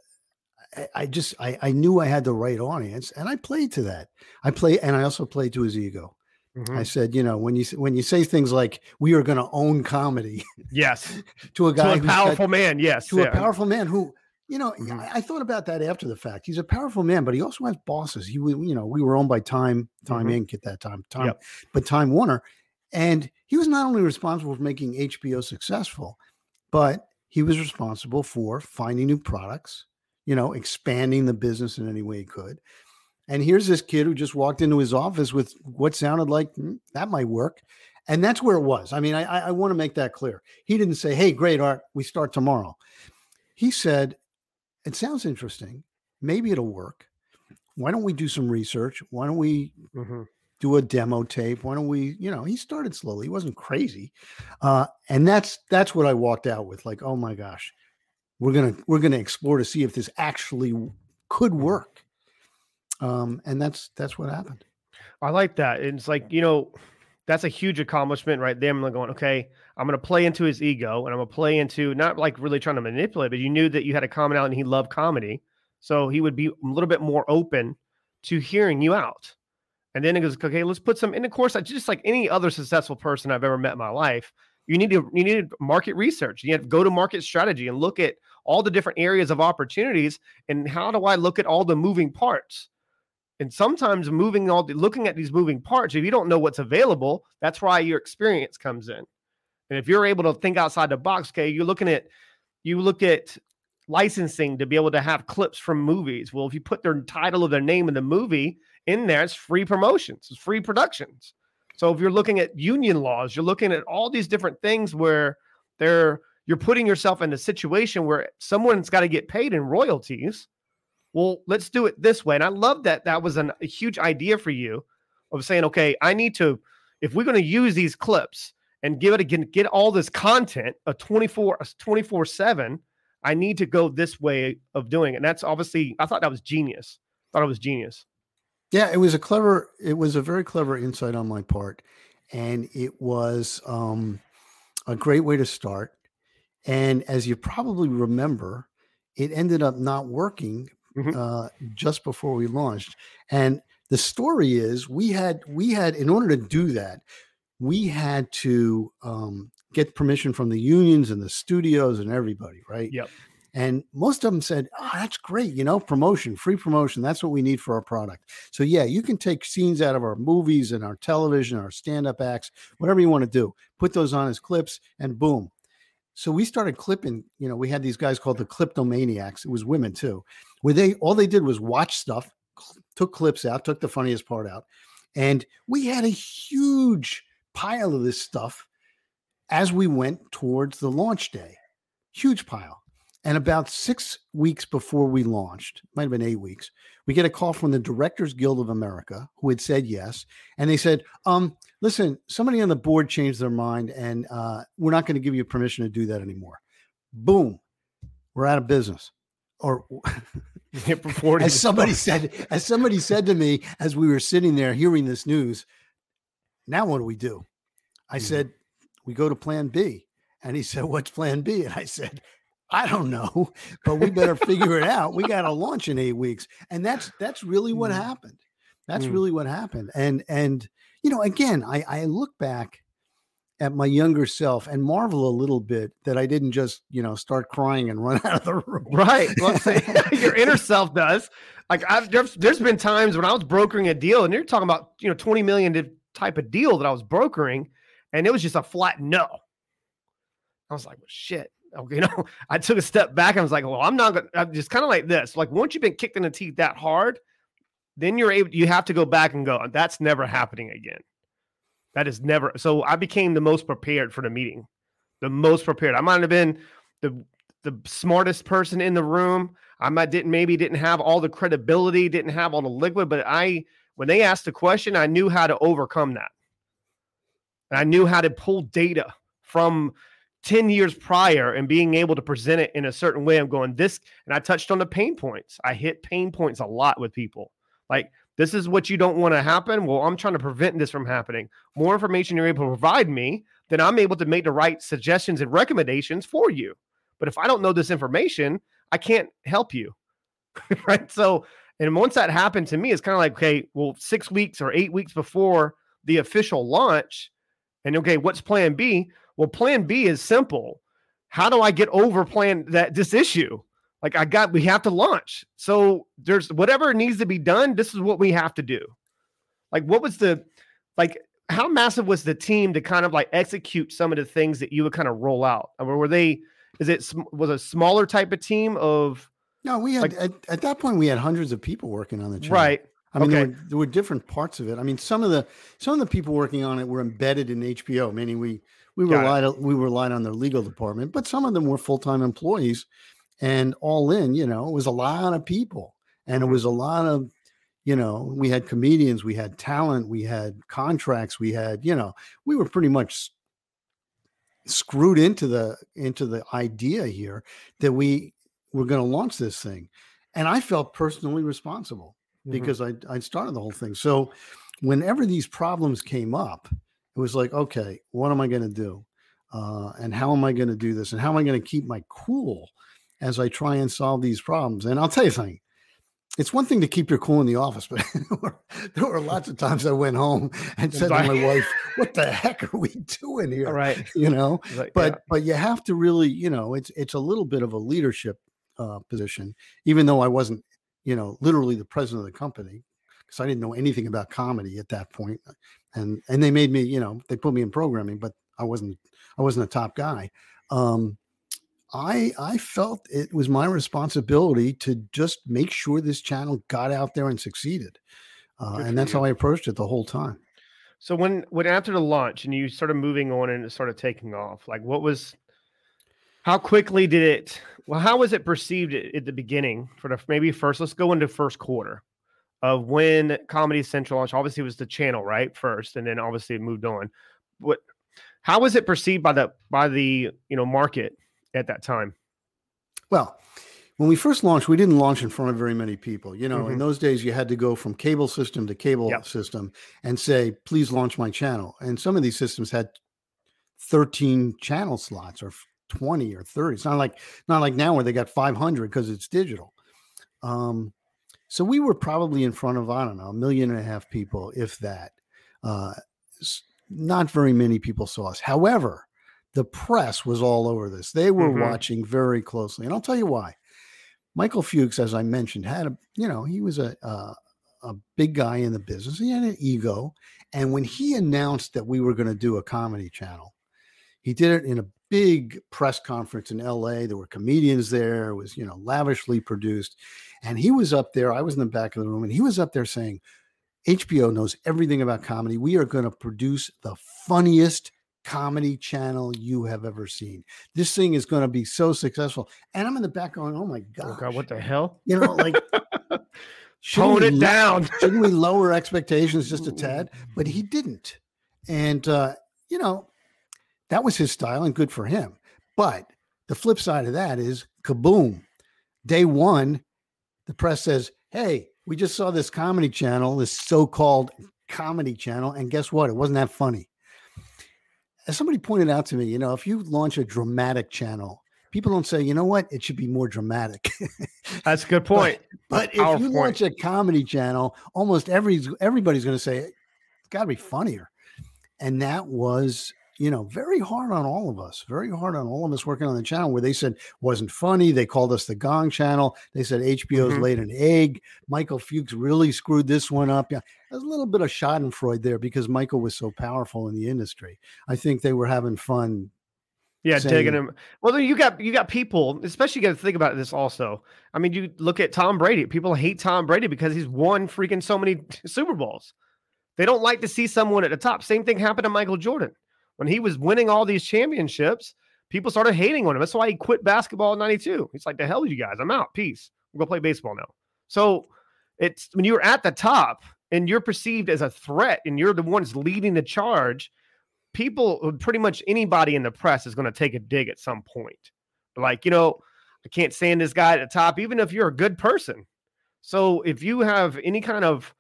I, I just, I, I knew I had the right audience, and I played to that. I play, and I also played to his ego. Mm-hmm. I said, you know, when you, when you say things like, we are going to own comedy. Yes. to a guy, to a powerful got, man. Yes. To yeah. a powerful man who, you know, mm-hmm. I thought about that after the fact. He's a powerful man, but he also has bosses. He, you know, we were owned by Time, Time mm-hmm. Incorporated at that time, Time, yep. but Time Warner. And he was not only responsible for making H B O successful, but he was responsible for finding new products, you know, expanding the business in any way he could. And here's this kid who just walked into his office with what sounded like mm, that might work. And that's where it was. I mean, I, I want to make that clear. He didn't say, hey, great, Art, we start tomorrow. He said, it sounds interesting. Maybe it'll work. Why don't we do some research? Why don't we mm-hmm. do a demo tape? Why don't we, you know, he started slowly. He wasn't crazy. Uh, and that's, that's what I walked out with. Like, oh my gosh, we're going to, we're going to explore to see if this actually could work. Um, and that's, that's what happened. I like that. And it's like, you know, that's a huge accomplishment right there. I'm like going, okay, I'm going to play into his ego and I'm going to play into not like really trying to manipulate, but you knew that you had a commonality and he loved comedy. So he would be a little bit more open to hearing you out. And then it goes, okay, let's put some in. Of course, just like any other successful person I've ever met in my life, you need to you need market research. You have to go to market strategy and look at all the different areas of opportunities. And how do I look at all the moving parts? And sometimes moving all the, looking at these moving parts, if you don't know what's available, that's why your experience comes in. And if you're able to think outside the box, okay, you're looking at, you look at licensing to be able to have clips from movies. Well, if you put their title of their name in the movie in there, it's free promotions, it's free productions. So if you're looking at union laws, you're looking at all these different things where they're, you're putting yourself in a situation where someone's got to get paid in royalties. Well, let's do it this way. And I love that that was an, a huge idea for you of saying, okay, I need to, if we're going to use these clips and give it again, get all this content, a twenty-four seven, I need to go this way of doing it. And that's obviously, I thought that was genius. I thought it was genius. Yeah, it was a clever, it was a very clever insight on my part. And it was um, a great way to start. And as you probably remember, it ended up not working. Mm-hmm. Uh, just before we launched. And the story is we had, we had, in order to do that, we had to um, get permission from the unions and the studios and everybody. Right. Yep. And most of them said, oh, that's great. You know, promotion, free promotion. That's what we need for our product. So yeah, you can take scenes out of our movies and our television, our stand-up acts, whatever you want to do, put those on as clips and boom. So we started clipping, you know, we had these guys called the kleptomaniacs. It was women too, where they, all they did was watch stuff, cl- took clips out, took the funniest part out. And we had a huge pile of this stuff as we went towards the launch day, huge pile. And about six weeks before we launched, might've been eight weeks, we get a call from the Directors Guild of America who had said yes. And they said, um, listen, somebody on the board changed their mind and uh, we're not going to give you permission to do that anymore. Boom. We're out of business. Or as somebody said, as somebody said to me, as we were sitting there hearing this news, now what do we do? I mm-hmm. said, we go to plan B. And he said, what's plan B? And I said, I don't know, but we better figure it out. We got to launch in eight weeks. And that's, that's really what mm. happened. That's mm. really what happened. And, and, you know, again, I, I look back at my younger self and marvel a little bit that I didn't just, you know, start crying and run out of the room. Right. Well, your inner self does. Like I've, there's, there's been times when I was brokering a deal and you're talking about, you know, twenty million type of deal that I was brokering. And it was just a flat no. I was like, well, shit. You know, I took a step back and I was like, well, I'm not going to, I'm just kind of like this. Like once you've been kicked in the teeth that hard, then you're able, you have to go back and go, that's never happening again. That is never. So I became the most prepared for the meeting, the most prepared. I might've been the, the smartest person in the room. I might didn't, maybe didn't have all the credibility, didn't have all the liquid, but I, when they asked the question, I knew how to overcome that. And I knew how to pull data from ten years prior and being able to present it in a certain way. I'm going this, and I touched on the pain points. I hit pain points a lot with people. Like, this is what you don't want to happen. Well, I'm trying to prevent this from happening. More information you're able to provide me, then I'm able to make the right suggestions and recommendations for you. But if I don't know this information, I can't help you. Right. So, and once that happened to me, it's kind of like, okay, well, six weeks or eight weeks before the official launch. And okay, what's plan B? Well, plan B is simple. How do I get over plan that this issue? Like I got, we have to launch. So there's whatever needs to be done. This is what we have to do. Like, what was the, like, how massive was the team to kind of like execute some of the things that you would kind of roll out? I mean, were they, is it, was a smaller type of team of? No, we had, like, at, at that point we had hundreds of people working on the channel. Right. I mean, okay. there, were, there were different parts of it. I mean, some of the some of the people working on it were embedded in H B O, meaning we we Got relied on, we relied on their legal department, but some of them were full time employees, and all in, you know, it was a lot of people, and mm-hmm. it was a lot of, you know, we had comedians, we had talent, we had contracts, we had, you know, we were pretty much screwed into the into the idea here that we were going to launch this thing, and I felt personally responsible. Because I I started the whole thing. So whenever these problems came up, it was like, okay, what am I going to do? Uh, and how am I going to do this? And how am I going to keep my cool as I try and solve these problems? And I'll tell you something, It's one thing to keep your cool in the office, but there were, there were lots of times I went home and said to my wife, "What the heck are we doing here?" Right. You know, like, but yeah. but you have to really, you know, it's it's a little bit of a leadership uh, position, even though I wasn't, you know, literally the president of the company, because I didn't know anything about comedy at that point, and and they made me, you know, they put me in programming, but I wasn't I wasn't a top guy. Um, I I felt it was my responsibility to just make sure this channel got out there and succeeded. Uh, and that's you. how I approached it the whole time. So when, when after the launch and you started moving on and it started taking off, like what was, how quickly did it, well, how was it perceived at, at the beginning for the, maybe first, let's go into first quarter of when Comedy Central launched. Obviously it was the channel, right? First, and then obviously it moved on. What, how was it perceived by the, by the, you know, market at that time? Well, when we first launched, we didn't launch in front of very many people. You know, mm-hmm. in those days, you had to go from cable system to cable yep. system and say, please launch my channel. And some of these systems had thirteen channel slots or twenty or thirty. It's not like not like now where they got five hundred because it's digital. Um, so we were probably in front of, I don't know, a million and a half people, if that. Uh, not very many people saw us. However, the press was all over this. They were mm-hmm. watching very closely. And I'll tell you why. Michael Fuchs, as I mentioned, had a, you know, he was a, a, a big guy in the business. He had an ego. And when he announced that we were going to do a comedy channel, he did it in a big press conference in L A. There were comedians there. It was, you know, lavishly produced. And he was up there. I was in the back of the room and he was up there saying, H B O knows everything about comedy. We are going to produce the funniest comedy channel you have ever seen. This thing is going to be so successful. And I'm in the back going, oh my gosh. Oh God, what the hell? You know, like tone it down. Shouldn't we lower expectations just a tad? But he didn't. And, uh, you know, that was his style and good for him. But the flip side of that is kaboom. Day one, the press says, hey, we just saw this comedy channel, this so-called comedy channel. And guess what? It wasn't that funny. As somebody pointed out to me, you know, if you launch a dramatic channel, people don't say, you know what, it should be more dramatic. That's a good point. But, but if you point. launch a comedy channel, almost every everybody's going to say, it's got to be funnier. And that was, you know, very hard on all of us, very hard on all of us working on the channel where they said wasn't funny. They called us the Gong Channel. They said H B O's mm-hmm. laid an egg. Michael Fuchs really screwed this one up. Yeah. There's a little bit of schadenfreude there because Michael was so powerful in the industry. I think they were having fun. Yeah, saying, digging him. Well, you got you got people, especially you got to think about this also. I mean, you look at Tom Brady. People hate Tom Brady because he's won freaking so many Super Bowls. They don't like to see someone at the top. Same thing happened to Michael Jordan. When he was winning all these championships, people started hating on him. That's why he quit basketball in ninety-two. He's like, the hell with you guys. I'm out. Peace. We'll go play baseball now. So it's when you're at the top and you're perceived as a threat and you're the ones leading the charge, people, pretty much anybody in the press is going to take a dig at some point. Like, you know, I can't stand this guy at the top, even if you're a good person. So if you have any kind of,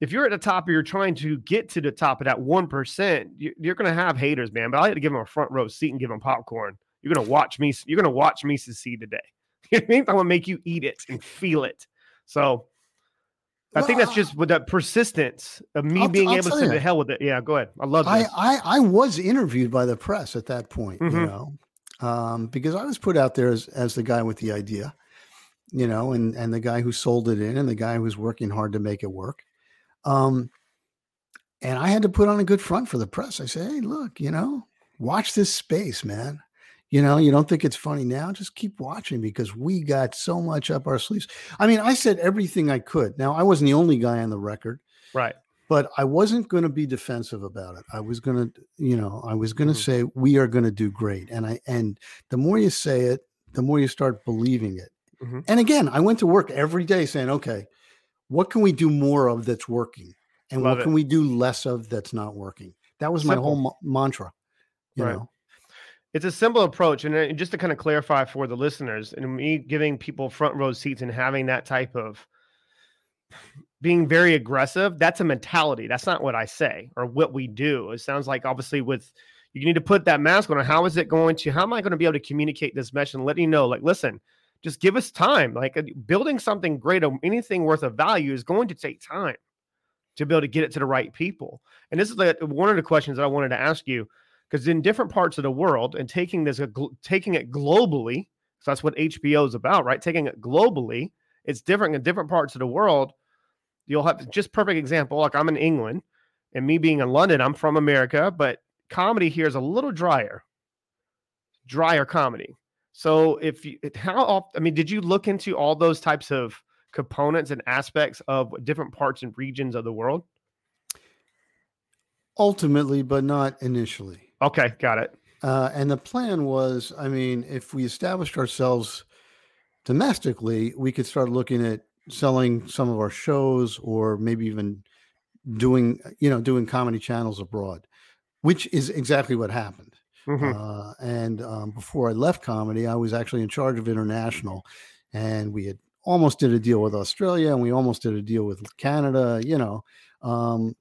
if you're at the top or you're trying to get to the top of that one percent, you're going to have haters, man. But I had to give them a front row seat and give them popcorn. You're going to watch me. You're going to watch me succeed today. You know what I mean? I'm going to make you eat it and feel it. So I well, think that's just with that persistence of me I'll, being I'll able to say the hell with it. Yeah, go ahead. I love that. I, I, I was interviewed by the press at that point, mm-hmm. you know, um, because I was put out there as, as the guy with the idea, you know, and, and the guy who sold it in and the guy who was working hard to make it work. Um, and I had to put on a good front for the press. I said, hey, look, you know, watch this space, man. You know, you don't think it's funny now? Just keep watching because we got so much up our sleeves. I mean, I said everything I could. Now, I wasn't the only guy on the record. Right. But I wasn't going to be defensive about it. I was going to, you know, I was going to mm-hmm. say we are going to do great. And I, and the more you say it, the more you start believing it. Mm-hmm. And again, I went to work every day saying, okay, what can we do more of that's working? And Love what it. can we do less of that's not working? That was Simple. my whole ma- mantra, you right. know? It's a simple approach. And just to kind of clarify for the listeners and me giving people front row seats and having that type of being very aggressive, that's a mentality. That's not what I say or what we do. It sounds like obviously with, you need to put that mask on. How is it going to, how am I going to be able to communicate this message and let you know, like, listen, Just give us time. Like uh, building something great or anything worth of value is going to take time to be able to get it to the right people. And this is like one of the questions that I wanted to ask you, because in different parts of the world and taking this, gl- taking it globally, so that's what H B O is about, right? Taking it globally, it's different in different parts of the world. You'll have just perfect example. Like I'm in England and me being in London, I'm from America, but comedy here is a little drier, drier comedy. So if you, how, I mean, did you look into all those types of components and aspects of different parts and regions of the world? Ultimately, but not initially. Okay. Got it. Uh, and the plan was, I mean, if we established ourselves domestically, we could start looking at selling some of our shows or maybe even doing, you know, doing comedy channels abroad, which is exactly what happened. Mm-hmm. Uh, and um, before I left comedy, I was actually in charge of international, and we had almost did a deal with Australia, and we almost did a deal with Canada, you know, um,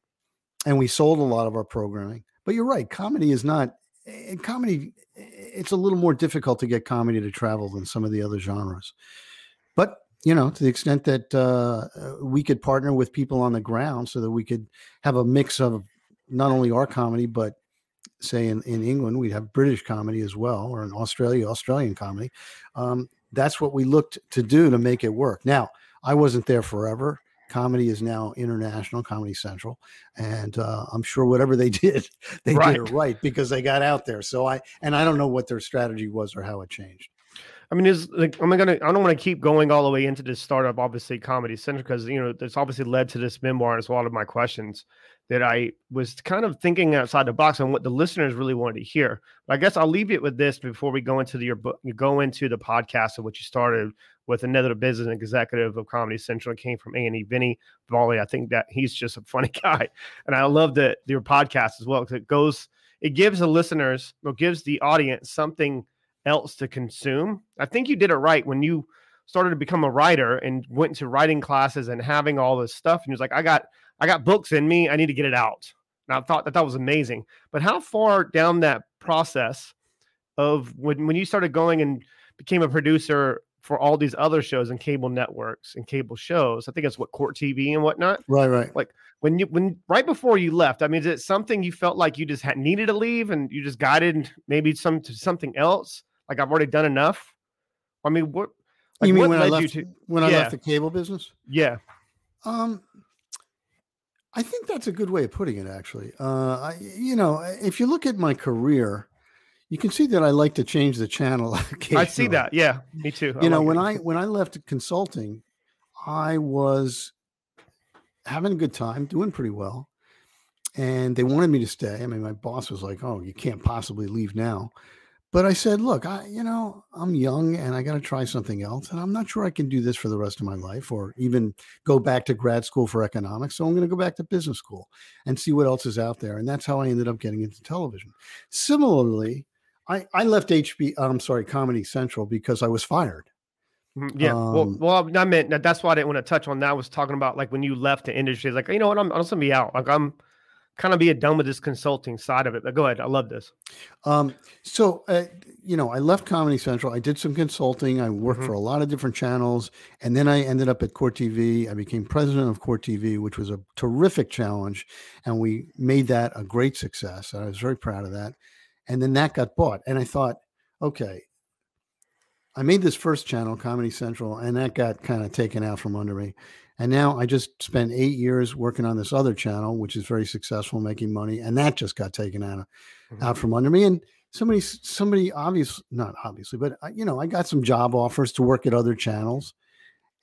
and we sold a lot of our programming. But you're right, comedy is not comedy. It's a little more difficult to get comedy to travel than some of the other genres. But, you know, to the extent that uh, we could partner with people on the ground so that we could have a mix of not only our comedy, but say in, in England, we'd have British comedy as well, or in Australia, Australian comedy. Um, that's what we looked to do to make it work. Now, I wasn't there forever. Comedy is now international, Comedy Central. And uh, I'm sure whatever they did, they right. did it right because they got out there. So I, and I don't know what their strategy was or how it changed. I mean, is like, am I gonna, I don't want to keep going all the way into this startup, obviously Comedy Central, because, you know, it's obviously led to this memoir. And it's a lot of my questions that I was kind of thinking outside the box on what the listeners really wanted to hear. But I guess I'll leave it with this before we go into the, your book, go into the podcast of what you started with another business executive of Comedy Central. It came from A and E, Vinny Favale. I think that he's just a funny guy, and I love that your podcast as well because it goes, it gives the listeners or gives the audience something else to consume. I think you did it right when you started to become a writer and went to writing classes and having all this stuff. And he was like, I got. I got books in me. I need to get it out. And I thought that that was amazing. But how far down that process of when, when you started going and became a producer for all these other shows and cable networks and cable shows, I think it's what Court T V and whatnot. Right, right. Like when you, when right before you left, I mean, is it something you felt like you just had needed to leave and you just guided maybe some to something else? Like I've already done enough. I mean, what, like you mean what when led I left, you to, when I yeah. left the cable business? Yeah. Um, I think that's a good way of putting it, actually. Uh, I, you know, if you look at my career, you can see that I like to change the channel. I see that. Yeah, me too. You I know, like when it. I when I left consulting, I was having a good time, doing pretty well, and they wanted me to stay. I mean, my boss was like, "Oh, you can't possibly leave now." But I said, "Look, I, you know, I'm young and I got to try something else. And I'm not sure I can do this for the rest of my life or even go back to grad school for economics. So I'm going to go back to business school and see what else is out there." And that's how I ended up getting into television. Similarly, I, I left H B O, I'm sorry, Comedy Central because I was fired. Yeah. Um, well, well, I meant that's why I didn't want to touch on that. I was talking about like when you left the industry, it's like, you know what, I'm, I'm just going to be out. Like I'm kind of be a done with this consulting side of it, but go ahead. I love this. Um, so, uh, you know, I left Comedy Central. I did some consulting. I worked mm-hmm. for a lot of different channels. And then I ended up at Court T V. I became president of Court T V, which was a terrific challenge. And we made that a great success. And I was very proud of that. And then that got bought. And I thought, okay, I made this first channel, Comedy Central, and that got kind of taken out from under me. And now I just spent eight years working on this other channel, which is very successful, making money. And that just got taken out, mm-hmm. out from under me. And somebody, somebody obviously, not obviously, but, I, you know, I got some job offers to work at other channels.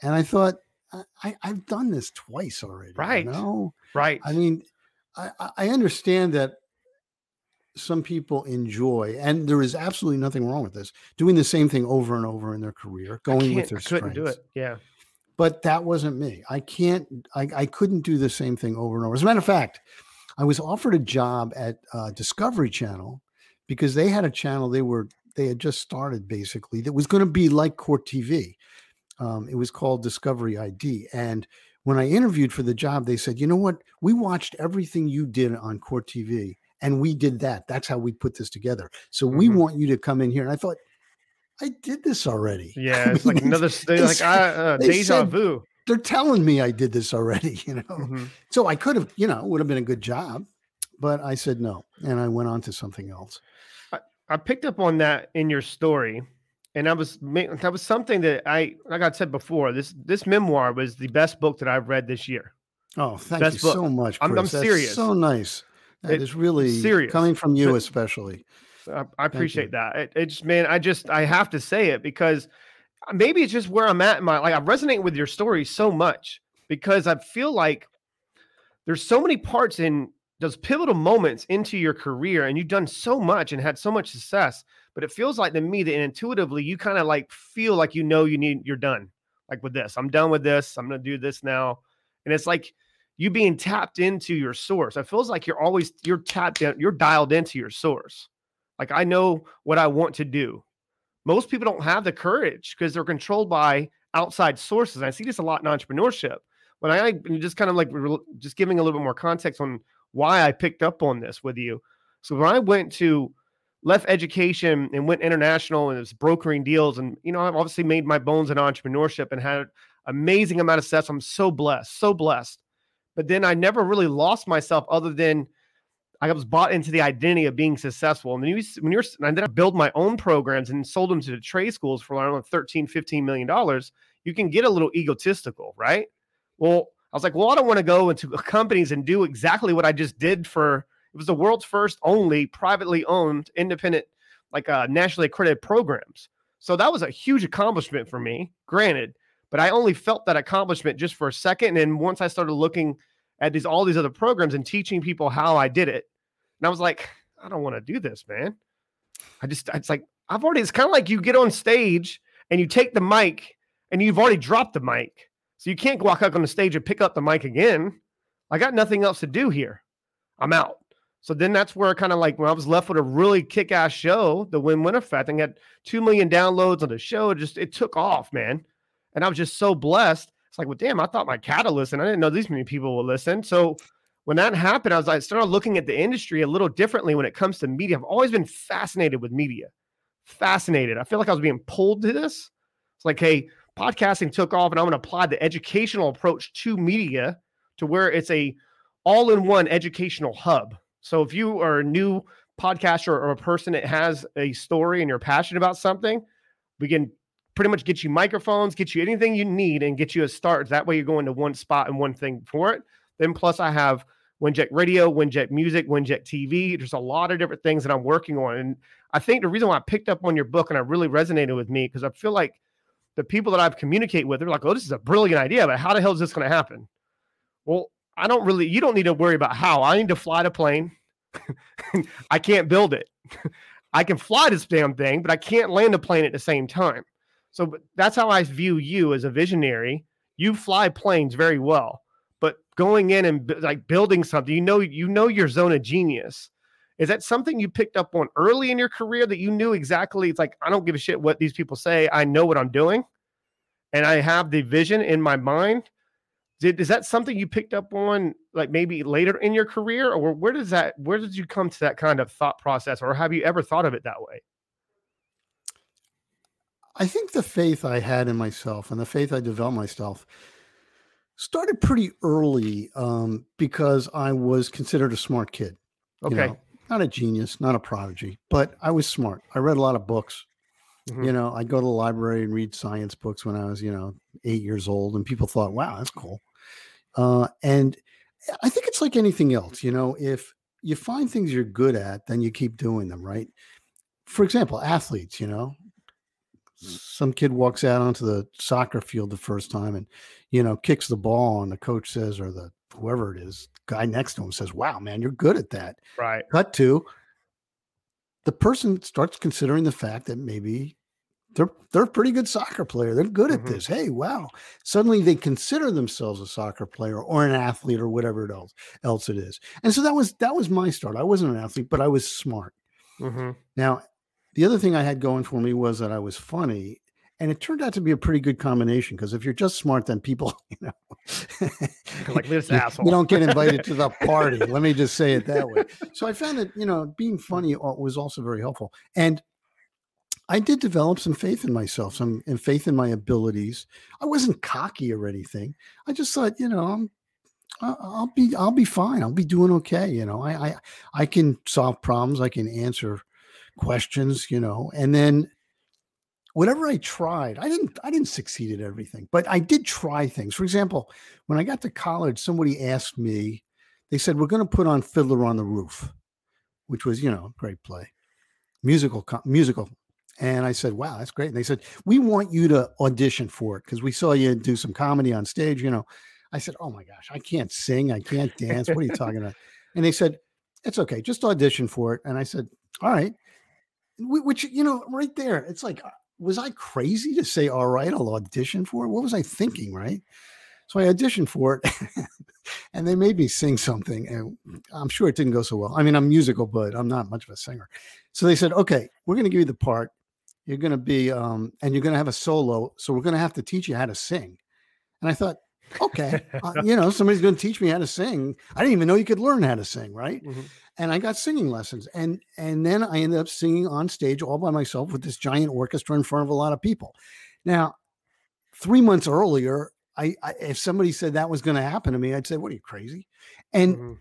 And I thought, I, I, I've done this twice already. Right. You know? Right. I mean, I, I understand that some people enjoy, and there is absolutely nothing wrong with this, doing the same thing over and over in their career, going with their strengths. I couldn't do it. Yeah. But that wasn't me. I can't, I, I couldn't do the same thing over and over. As a matter of fact, I was offered a job at uh, Discovery Channel because they had a channel they were, they had just started basically that was going to be like Court T V. Um, it was called Discovery I D. And when I interviewed for the job, they said, you know what? We watched everything you did on Court T V and we did that. That's how we put this together. So mm-hmm. we want you to come in here. And I thought, I did this already. Yeah, it's I mean, like another they, like uh, they deja said, vu. They're telling me I did this already, you know. Mm-hmm. So I could have, you know, would have been a good job, but I said no, and I went on to something else. I, I picked up on that in your story, and I was that was something that I, like I said before, this this memoir was the best book that I've read this year. Oh, thank best you book. so much, Chris. I'm, I'm serious. So nice. That it, is really serious. Coming from you, especially. I, I appreciate that. It, it just, man, I just, I have to say it because maybe it's just where I'm at in my, like I resonate with your story so much because I feel like there's so many parts in those pivotal moments into your career and you've done so much and had so much success, but it feels like to me that intuitively you kind of like feel like, you know, you need, you're done like with this, I'm done with this. I'm going to do this now. And it's like, you being tapped into your source. It feels like you're always, you're tapped in, you're dialed into your source. Like, I know what I want to do. Most people don't have the courage because they're controlled by outside sources. And I see this a lot in entrepreneurship. When I just kind of like, just giving a little bit more context on why I picked up on this with you. So when I went to, left education and went international and it was brokering deals. And, you know, I've obviously made my bones in entrepreneurship and had an amazing amount of success. I'm so blessed, so blessed. But then I never really lost myself other than I was bought into the identity of being successful. And then you, when you're, and then I built my own programs and sold them to the trade schools for around thirteen, fifteen million dollars. You can get a little egotistical, right? Well, I was like, well, I don't want to go into companies and do exactly what I just did for, it was the world's first only privately owned independent, like uh, nationally accredited programs. So that was a huge accomplishment for me, granted, but I only felt that accomplishment just for a second. And then once I started looking at these, all these other programs and teaching people how I did it. And I was like, I don't want to do this, man. I just, it's like, I've already, it's kind of like you get on stage and you take the mic and you've already dropped the mic. So you can't walk up on the stage and pick up the mic again. I got nothing else to do here. I'm out. So then that's where kind of like when I was left with a really kick-ass show, the WIN-WIN Effect, and got two million downloads on the show. It just, it took off, man. And I was just so blessed. It's like, well, damn, I thought my cat would listen. I didn't know these many people would listen. So when that happened, I was I started looking at the industry a little differently when it comes to media. I've always been fascinated with media. Fascinated. I feel like I was being pulled to this. It's like, hey, podcasting took off and I'm going to apply the educational approach to media to where it's a all-in-one educational hub. So if you are a new podcaster or a person that has a story and you're passionate about something, we can pretty much get you microphones, get you anything you need and get you a start. That way you're going to one spot and one thing for it. Then plus I have Winject Radio, Winject Music, Winject T V. There's a lot of different things that I'm working on. And I think the reason why I picked up on your book and I really resonated with me, because I feel like the people that I've communicated with, they're like, oh, this is a brilliant idea, but how the hell is this going to happen? Well, I don't really, you don't need to worry about how. I need to fly the plane. I can't build it. I can fly this damn thing, but I can't land a plane at the same time. So that's how I view you as a visionary. You fly planes very well, but going in and like building something, you know, you know your zone of genius. Is that something you picked up on early in your career that you knew exactly? It's like, I don't give a shit what these people say. I know what I'm doing and I have the vision in my mind. Did, is that something you picked up on like maybe later in your career, or where does that, where did you come to that kind of thought process, or have you ever thought of it that way? I think the faith I had in myself and the faith I developed myself started pretty early um, because I was considered a smart kid. Okay. You know, not a genius, not a prodigy, but I was smart. I read a lot of books. Mm-hmm. You know, I'd go to the library and read science books when I was, you know, eight years old, and people thought, wow, that's cool. Uh, and I think it's like anything else. You know, if you find things you're good at, then you keep doing them, right? For example, athletes, you know, some kid walks out onto the soccer field the first time and, you know, kicks the ball, and the coach says, or the whoever it is, guy next to him says, wow, man, you're good at that. Right. Cut to the person starts considering the fact that maybe they're, they're a pretty good soccer player. They're good mm-hmm. at this. Hey, wow. Suddenly they consider themselves a soccer player or an athlete or whatever it else, else it is. And so that was, that was my start. I wasn't an athlete, but I was smart. Mm-hmm. Now, the other thing I had going for me was that I was funny, and it turned out to be a pretty good combination, because if you're just smart, then people, you know, like this asshole, you don't get invited to the party. Let me just say it that way. So I found that, you know, being funny was also very helpful. And I did develop some faith in myself, some and faith in my abilities. I wasn't cocky or anything. I just thought, you know, I'm, I'll be, I'll be fine. I'll be doing okay. You know, I, I, I can solve problems. I can answer questions. You know, and then whatever I tried, I didn't, I didn't succeed at everything, but I did try things. For example, when I got to college, somebody asked me. They said, we're going to put on Fiddler on the Roof, which was, you know, a great play, musical, musical. And I said, wow, that's great. And they said, we want you to audition for it because we saw you do some comedy on stage. You know, I said, oh, my gosh, I can't sing. I can't dance. What are you talking about? And they said, it's OK. Just audition for it. And I said, all right, which, you know, right there. It's like, was I crazy to say, all right, I'll audition for it? What was I thinking? Right. So I auditioned for it and they made me sing something. And I'm sure it didn't go so well. I mean, I'm musical, but I'm not much of a singer. So they said, OK, we're going to give you the part. You're going to be um, and you're going to have a solo. So we're going to have to teach you how to sing. And I thought, OK, uh, you know, somebody's going to teach me how to sing. I didn't even know you could learn how to sing. Right. Mm-hmm. And I got singing lessons. And and then I ended up singing on stage all by myself with this giant orchestra in front of a lot of people. Now, three months earlier, I, I if somebody said that was going to happen to me, I'd say, what are you, crazy? And mm-hmm.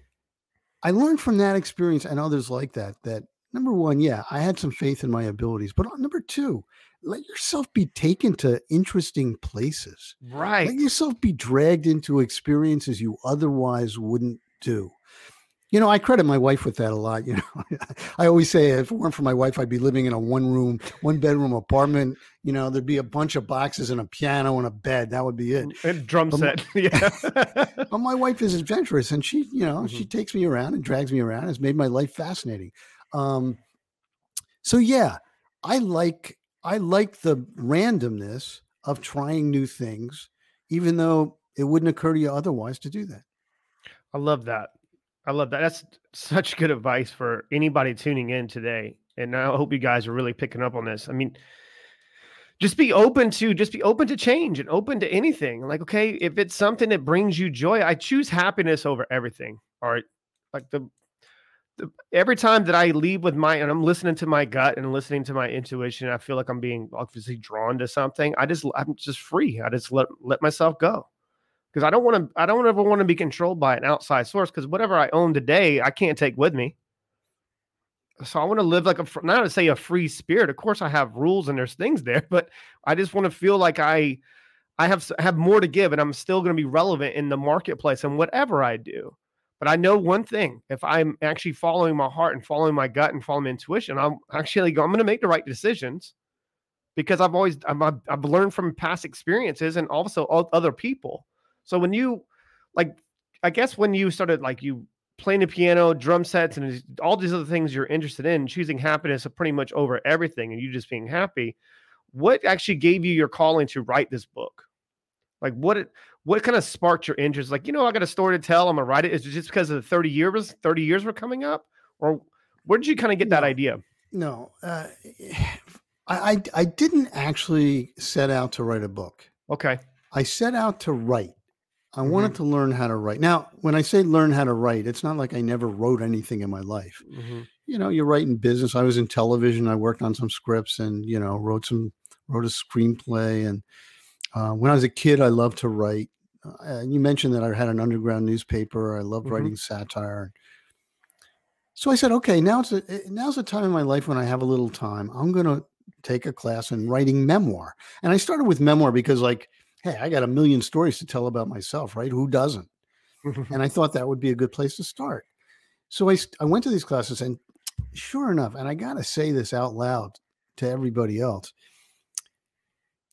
I learned from that experience and others like that, that number one, yeah, I had some faith in my abilities. But number two, let yourself be taken to interesting places. Right. Let yourself be dragged into experiences you otherwise wouldn't do. You know, I credit my wife with that a lot. You know, I always say if it weren't for my wife, I'd be living in a one room, one bedroom apartment. You know, there'd be a bunch of boxes and a piano and a bed. That would be it. And drum but, set. Yeah. But my wife is adventurous and she, you know, mm-hmm. she takes me around and drags me around. It's made my life fascinating. Um, so yeah, I like, I like the randomness of trying new things, even though it wouldn't occur to you otherwise to do that. I love that. I love that. That's such good advice for anybody tuning in today. And I hope you guys are really picking up on this. I mean, just be open to, just be open to change and open to anything. Like, okay, if it's something that brings you joy, I choose happiness over everything. All right. Like the, the every time that I leave with my, and I'm listening to my gut and listening to my intuition, I feel like I'm being obviously drawn to something. I just, I'm just free. I just let, let myself go. Because I don't want to, I don't ever want to be controlled by an outside source. Because whatever I own today, I can't take with me. So I want to live like a, not to say a free spirit. Of course, I have rules and there's things there, but I just want to feel like I, I have have more to give, and I'm still going to be relevant in the marketplace and whatever I do. But I know one thing: if I'm actually following my heart and following my gut and following my intuition, I'm actually I'm going to make the right decisions. Because I've always I've I've learned from past experiences and also other people. So when you, like, I guess when you started, like, you playing the piano, drum sets, and all these other things you're interested in, choosing happiness pretty much over everything, and you just being happy, what actually gave you your calling to write this book? Like, what what kind of sparked your interest? Like, you know, I got a story to tell. I'm going to write it. Is it just because of the thirty years, thirty years were coming up? Or where did you kind of get no, that idea? No, uh, I, I I didn't actually set out to write a book. Okay. I set out to write. I wanted mm-hmm. to learn how to write. Now, when I say learn how to write, it's not like I never wrote anything in my life. Mm-hmm. You know, you're right in business. I was in television. I worked on some scripts and, you know, wrote some, wrote a screenplay. And uh, when I was a kid, I loved to write. Uh, you mentioned that I had an underground newspaper. I loved mm-hmm. writing satire. So I said, okay, now it's a, now's the time in my life when I have a little time. I'm going to take a class in writing memoir. And I started with memoir because, like, hey, I got a million stories to tell about myself, right? Who doesn't? And I thought that would be a good place to start. So I, I went to these classes and sure enough, and I got to say this out loud to everybody else,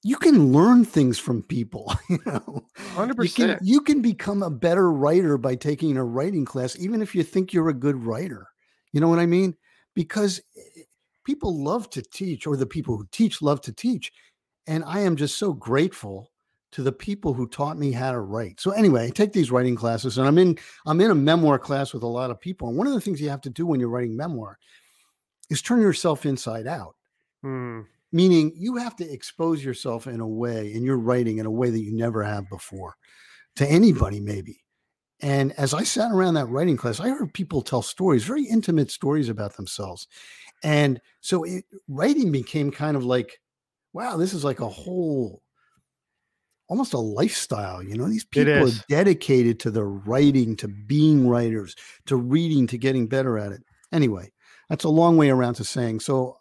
you can learn things from people. You know? one hundred percent. You can, you can become a better writer by taking a writing class, even if you think you're a good writer. You know what I mean? Because people love to teach, or the people who teach love to teach. And I am just so grateful to the people who taught me how to write. So anyway, I take these writing classes and I'm in I'm in a memoir class with a lot of people. And one of the things you have to do when you're writing memoir is turn yourself inside out. Hmm. Meaning you have to expose yourself in a way, in your writing, in a way that you never have before to anybody maybe. And as I sat around that writing class, I heard people tell stories, very intimate stories about themselves. And so it, writing became kind of like, wow, this is like a whole, almost a lifestyle. You know, these people are dedicated to their writing, to being writers, to reading, to getting better at it. Anyway, that's a long way around to saying, so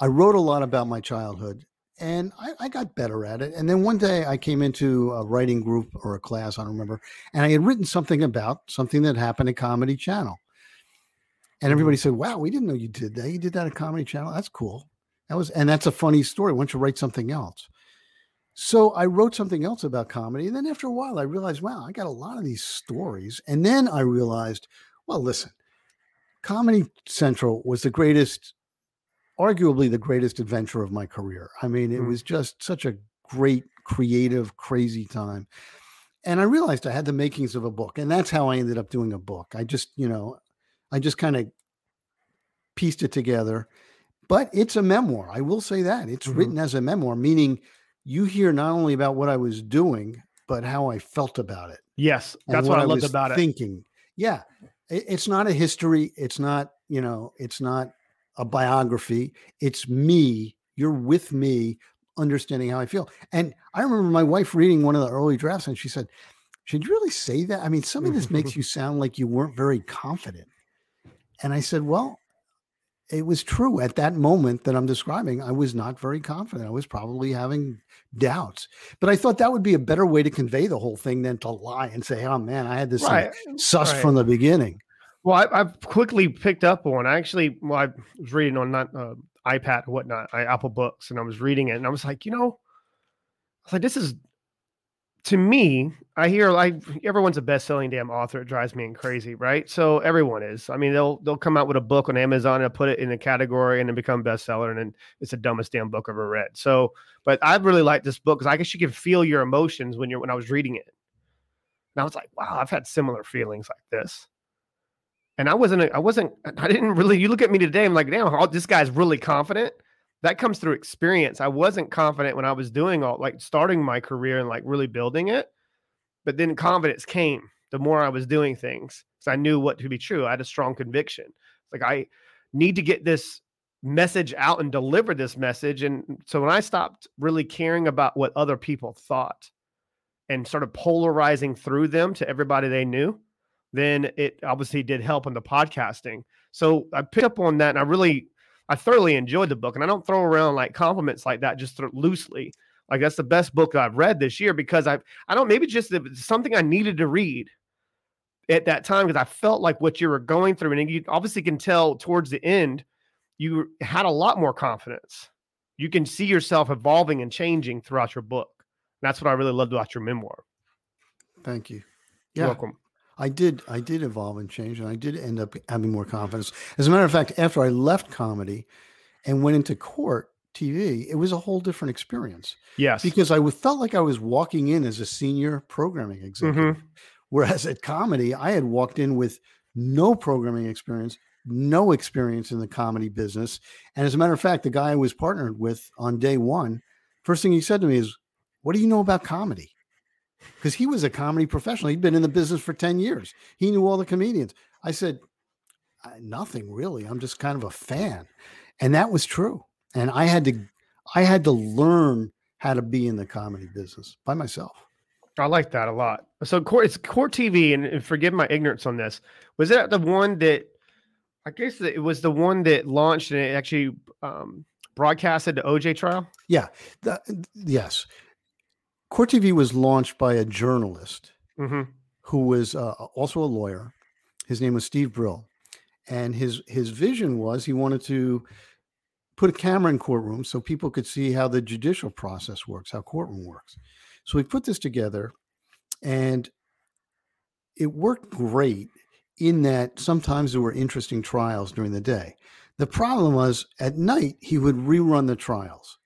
I wrote a lot about my childhood and I, I got better at it. And then one day I came into a writing group or a class, I don't remember. And I had written something about something that happened at Comedy Channel. And everybody said, wow, we didn't know you did that. You did that at Comedy Channel. That's cool. That was, and that's a funny story. Why don't you write something else? So I wrote something else about comedy. And then after a while, I realized, wow, I got a lot of these stories. And then I realized, well, listen, Comedy Central was the greatest, arguably the greatest adventure of my career. I mean, it was just such a great, creative, crazy time. And I realized I had the makings of a book. And that's how I ended up doing a book. I just, you know, I just kind of pieced it together, but it's a memoir. I will say that it's mm-hmm. written as a memoir, meaning you hear not only about what I was doing, but how I felt about it. Yes. That's what, what I loved was about thinking. it. Thinking. Yeah. It, it's not a history. It's not, you know, it's not a biography. It's me. You're with me understanding how I feel. And I remember my wife reading one of the early drafts and she said, should you really say that? I mean, some of this makes you sound like you weren't very confident. And I said, well, it was true at that moment that I'm describing. I was not very confident. I was probably having doubts, but I thought that would be a better way to convey the whole thing than to lie and say, oh man, I had this right. sussed right. from the beginning. Well, I, I've quickly picked up on, I actually, well, I was reading on not uh, iPad or whatnot, I, Apple Books, and I was reading it and I was like, you know, I was like, this is, to me, I hear like everyone's a best-selling damn author. It drives me crazy, right? So everyone is. I mean, they'll they'll come out with a book on Amazon and put it in a category and then become bestseller, and then it's the dumbest damn book I've ever read. So, but I really like this book because I guess you can feel your emotions when you're when I was reading it, and I was like, wow, I've had similar feelings like this. And I wasn't, I wasn't, I didn't really. You look at me today, I'm like, damn, all, this guy's really confident. That comes through experience. I wasn't confident when I was doing all like starting my career and like really building it. But then confidence came the more I was doing things. So I knew what to be true. I had a strong conviction. Like I need to get this message out and deliver this message. And so when I stopped really caring about what other people thought and started polarizing through them to everybody they knew, then it obviously did help in the podcasting. So I picked up on that and I really, I thoroughly enjoyed the book, and I don't throw around like compliments like that just th- loosely. Like that's the best book I've read this year because I I don't maybe just something I needed to read at that time because I felt like what you were going through, and you obviously can tell towards the end you had a lot more confidence. You can see yourself evolving and changing throughout your book. And that's what I really loved about your memoir. Thank you. Yeah. You're welcome. I did I did evolve and change, and I did end up having more confidence. As a matter of fact, after I left comedy and went into Court T V, it was a whole different experience. Yes. Because I felt like I was walking in as a senior programming executive. Mm-hmm. Whereas at comedy, I had walked in with no programming experience, no experience in the comedy business. And as a matter of fact, the guy I was partnered with on day one, first thing he said to me is, what do you know about comedy? Because he was a comedy professional. He'd been in the business for ten years. He knew all the comedians. I said, nothing really. I'm just kind of a fan. And that was true. And I had to, I had to learn how to be in the comedy business by myself. I like that a lot. So Court, it's Court T V, and, and forgive my ignorance on this. Was that the one that, I guess it was the one that launched and it actually um, broadcasted the O J trial? Yeah. The, yes. Court T V was launched by a journalist mm-hmm. who was uh, also a lawyer. His name was Steve Brill. And his, his vision was he wanted to put a camera in courtrooms so people could see how the judicial process works, how courtroom works. So we put this together and it worked great in that sometimes there were interesting trials during the day. The problem was at night he would rerun the trials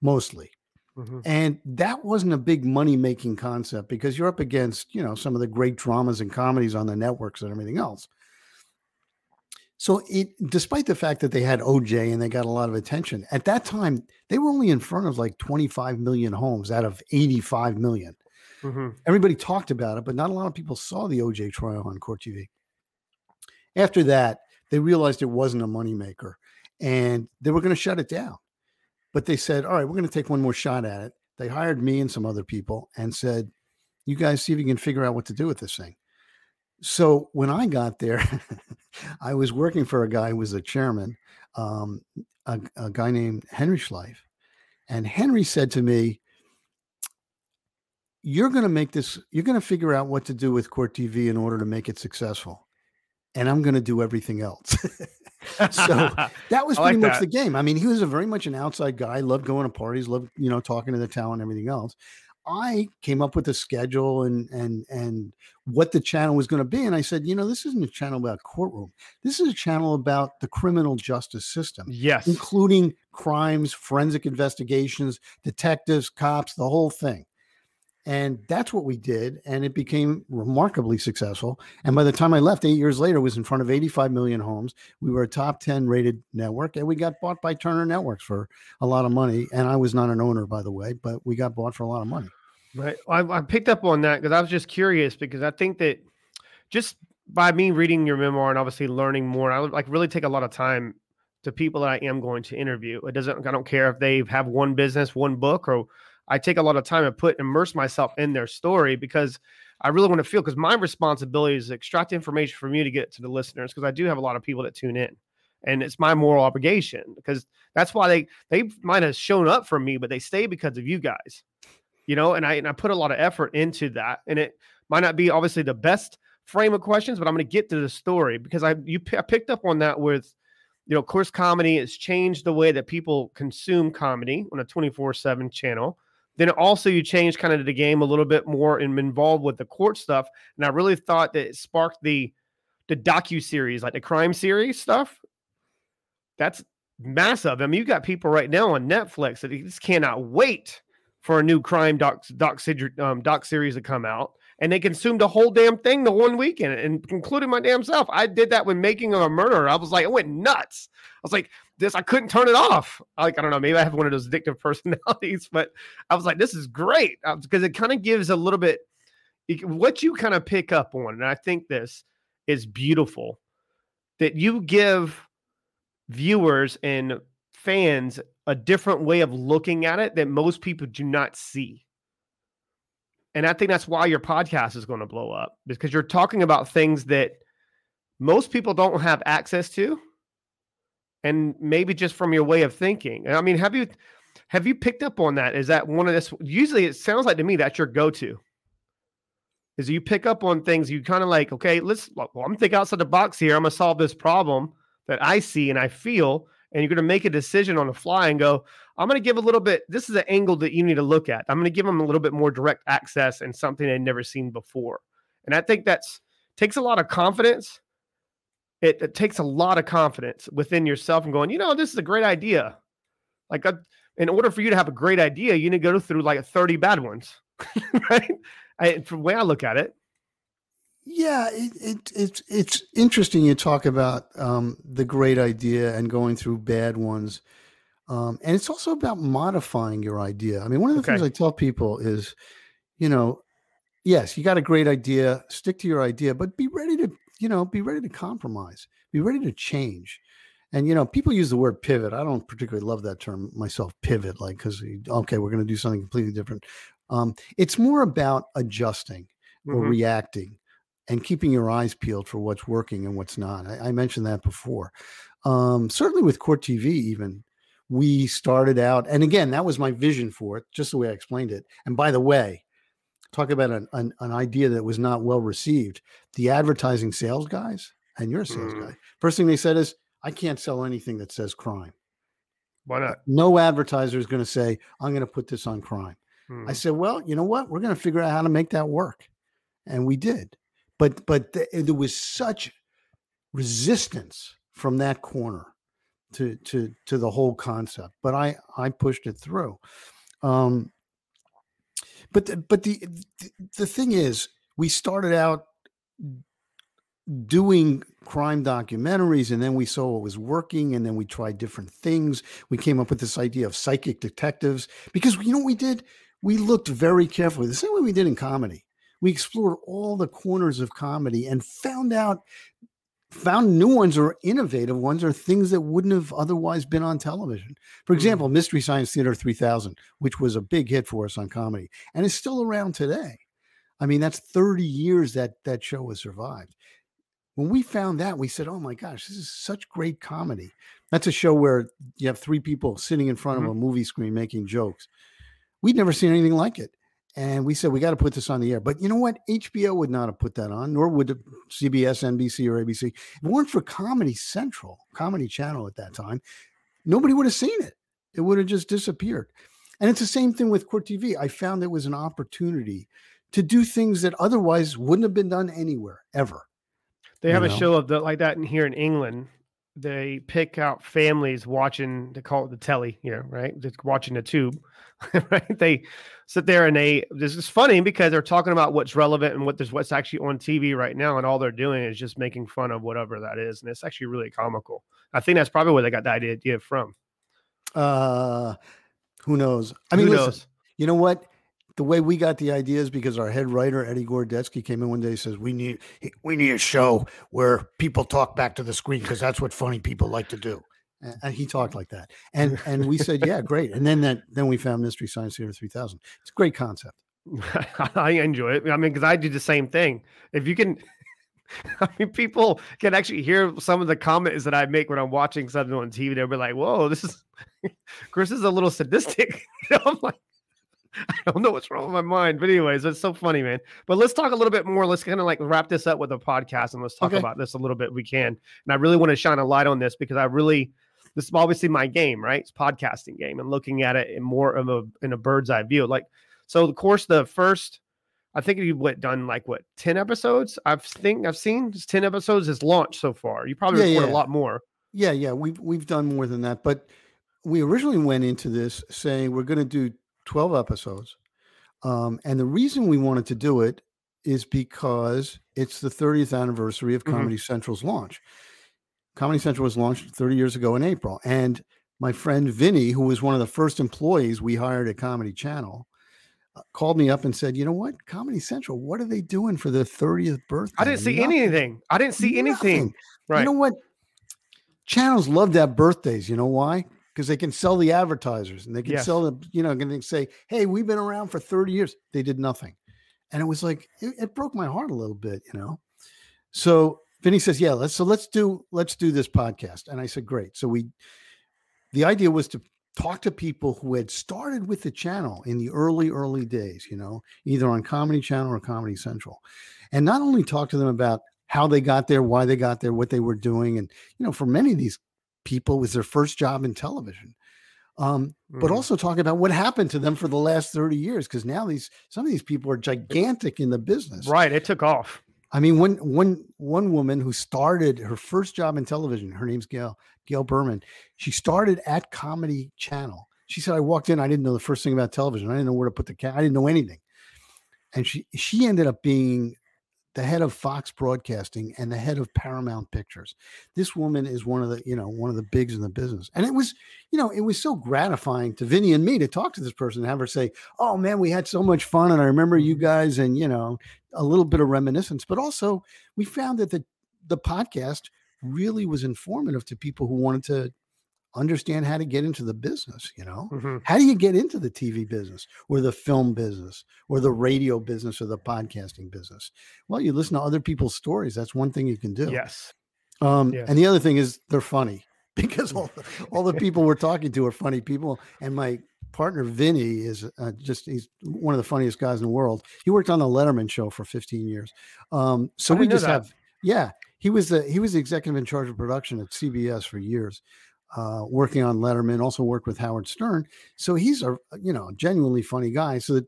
mostly. Mm-hmm. And that wasn't a big money-making concept because you're up against, you know, some of the great dramas and comedies on the networks and everything else. So it, despite the fact that they had O J and they got a lot of attention, at that time, they were only in front of like twenty-five million homes out of eighty-five million. Mm-hmm. Everybody talked about it, but not a lot of people saw the O J trial on Court T V. After that, they realized it wasn't a moneymaker. and they were going to shut it down. But they said, all right, we're going to take one more shot at it. They hired me and some other people and said, you guys see if you can figure out what to do with this thing. So when I got there, I was working for a guy who was a chairman, um, a, a guy named Henry Schleif. And Henry said to me, you're going to make this, you're going to figure out what to do with Court T V in order to make it successful. And I'm going to do everything else. So that was pretty like much that. the game. I mean, he was a very much an outside guy, loved going to parties, loved, you know, talking to the talent and everything else. I came up with a schedule and, and, and what the channel was going to be. And I said, you know, this isn't a channel about courtroom. This is a channel about the criminal justice system. Yes. Including crimes, forensic investigations, detectives, cops, the whole thing. And that's what we did. And it became remarkably successful. And by the time I left eight years later, it was in front of eighty-five million homes. We were a top ten rated network, and we got bought by Turner Networks for a lot of money. And I was not an owner, by the way, but we got bought for a lot of money. Right. I, I picked up on that because I was just curious, because I think that just by me reading your memoir and obviously learning more, I would like really take a lot of time to people that I am going to interview. It doesn't, I don't care if they have one business, one book, or I take a lot of time and put immerse myself in their story, because I really want to feel, because my responsibility is to extract information from you to get to the listeners, because I do have a lot of people that tune in, and it's my moral obligation, because that's why they, they might have shown up for me, but they stay because of you guys, you know, and I, and I put a lot of effort into that, and it might not be obviously the best frame of questions, but I'm going to get to the story, because I, you I picked up on that with, you know, of course, comedy has changed the way that people consume comedy on a twenty-four seven channel. Then also you changed kind of the game a little bit more and involved with the court stuff. And I really thought that it sparked the, the docu-series, like the crime series stuff. That's massive. I mean, you got people right now on Netflix that just cannot wait for a new crime doc, doc, um, doc series to come out. And they consumed the whole damn thing the one weekend, and including my damn self. I did that with Making of a Murderer. I was like, I went nuts. I was like, this, I couldn't turn it off. Like, I don't know, maybe I have one of those addictive personalities, but I was like, this is great, because it kind of gives a little bit what you kind of pick up on. And I think this is beautiful, that you give viewers and fans a different way of looking at it that most people do not see. And I think that's why your podcast is going to blow up, because you're talking about things that most people don't have access to. And maybe just from your way of thinking. I mean, have you, have you picked up on that? Is that one of this? Usually it sounds like to me, that's your go-to, is you pick up on things. You kind of like, okay, let's, well, I'm thinking outside the box here. I'm going to solve this problem that I see and I feel, and you're going to make a decision on the fly and go, I'm going to give a little bit, this is an angle that you need to look at. I'm going to give them a little bit more direct access and something they've never seen before. And I think that's takes a lot of confidence. It, it takes a lot of confidence within yourself and going, you know, this is a great idea. Like a, in order for you to have a great idea, you need to go through like thirty bad ones. Right. I, from the way I look at it. Yeah, it, it, it's it's interesting you talk about um, the great idea and going through bad ones. Um, and it's also about modifying your idea. I mean, one of the okay. things I tell people is, you know, yes, you got a great idea, stick to your idea, but be ready to, you know, be ready to compromise, be ready to change. And, you know, people use the word pivot. I don't particularly love that term myself, pivot, like, because, okay, we're going to do something completely different. Um, it's more about adjusting or mm-hmm. reacting. And keeping your eyes peeled for what's working and what's not. I, I mentioned that before. Um, certainly with Court T V, even we started out, and again, that was my vision for it, just the way I explained it. And by the way, talk about an an, an idea that was not well received. The advertising sales guys and your sales mm. guy. First thing they said is, "I can't sell anything that says crime." Why not? No advertiser is going to say, "I'm going to put this on crime." Mm. I said, "Well, you know what? We're going to figure out how to make that work," and we did. But but th- there was such resistance from that corner to to to the whole concept. But I, I pushed it through. Um, but the, but the, the the thing is, we started out doing crime documentaries, and then we saw what was working, and then we tried different things. We came up with this idea of psychic detectives, because you know what we did? We looked very carefully, the same way we did in comedy. We explored all the corners of comedy and found out found new ones or innovative ones or things that wouldn't have otherwise been on television. For example, mm-hmm. Mystery Science Theater three thousand, which was a big hit for us on comedy and is still around today. I mean, that's thirty years that that show has survived. When we found that, we said, oh my gosh, this is such great comedy. That's a show where you have three people sitting in front mm-hmm. of a movie screen making jokes. We'd never seen anything like it. And we said, we got to put this on the air. But you know what? H B O would not have put that on, nor would C B S, N B C, or A B C. If it weren't for Comedy Central, Comedy Channel at that time, nobody would have seen it. It would have just disappeared. And it's the same thing with Court T V. I found it was an opportunity to do things that otherwise wouldn't have been done anywhere, ever. They have you know? a show of the, like that in here in England. They pick out families watching, they call it the telly, you know, right? Just watching the tube, right? They sit there and they, this is funny because they're talking about what's relevant and what there's what's actually on T V right now. And all they're doing is just making fun of whatever that is. And it's actually really comical. I think that's probably where they got the idea from. Uh, who knows? I mean, who listen, knows? You know what? The way we got the idea is because our head writer, Eddie Gordetsky, came in one day and says, we need we need a show where people talk back to the screen because that's what funny people like to do. And he talked like that. And and we said, yeah, great. And then that then we found Mystery Science Theater three thousand. It's a great concept. I enjoy it. I mean, because I do the same thing. If you can, I mean, people can actually hear some of the comments that I make when I'm watching something on T V. They'll be like, whoa, this is, Chris is a little sadistic. You know, I'm like, I don't know what's wrong with my mind, but anyways, it's so funny, man. But let's talk a little bit more. Let's kind of like wrap this up with a podcast and let's talk okay. about this a little bit. We can, and I really want to shine a light on this because I really, this is obviously my game, right? It's podcasting game and looking at it in more of a, in a bird's eye view. Like, so of course the first, I think you've what done like what, ten episodes. I've think I've seen just ten episodes is launched so far. You probably yeah, record yeah. a lot more. Yeah. Yeah. We've, we've done more than that, but we originally went into this saying we're going to do twelve episodes. Um, and the reason we wanted to do it is because it's the thirtieth anniversary of Comedy mm-hmm. Central's launch. Comedy Central was launched thirty years ago in April. And my friend Vinny, who was one of the first employees we hired at Comedy Channel, uh, called me up and said, you know what, Comedy Central, what are they doing for their thirtieth birthday? I didn't see Nothing. anything. I didn't see Nothing. anything. Right. You know what? Channels love to have birthdays. You know why? Because they can sell the advertisers and they can yes. sell them, you know, and they say, hey, we've been around for thirty years. They did nothing. And it was like, it, it broke my heart a little bit, you know? So Vinny says, yeah, let's, so let's do, let's do this podcast. And I said, great. So we, the idea was to talk to people who had started with the channel in the early, early days, you know, either on Comedy Channel or Comedy Central. And not only talk to them about how they got there, why they got there, what they were doing. And, you know, for many of these people was their first job in television, um, mm-hmm. but also talk about what happened to them for the last thirty years. Because now these some of these people are gigantic in the business. Right, it took off. I mean, one one one woman who started her first job in television, her name's Gail Gail Berman. She started at Comedy Channel. She said, "I walked in, I didn't know the first thing about television. I didn't know where to put the cat. I didn't know anything." And she she ended up being the head of Fox Broadcasting and the head of Paramount Pictures. This woman is one of the, you know, one of the bigs in the business. And it was, you know, it was so gratifying to Vinny and me to talk to this person and have her say, oh man, we had so much fun. And I remember you guys and, you know, a little bit of reminiscence, but also we found that the, the podcast really was informative to people who wanted to understand how to get into the business. You know, mm-hmm. how do you get into the T V business or the film business or the radio business or the podcasting business? Well, you listen to other people's stories. That's one thing you can do. Yes. Um, yes. And the other thing is they're funny because all the, all the people we're talking to are funny people. And my partner, Vinny, is uh, just, he's one of the funniest guys in the world. He worked on the Letterman show for fifteen years. Um, so we just have, yeah, he was the, he was the executive in charge of production at C B S for years. Uh, working on Letterman, also worked with Howard Stern. So he's a, you know, genuinely funny guy. So the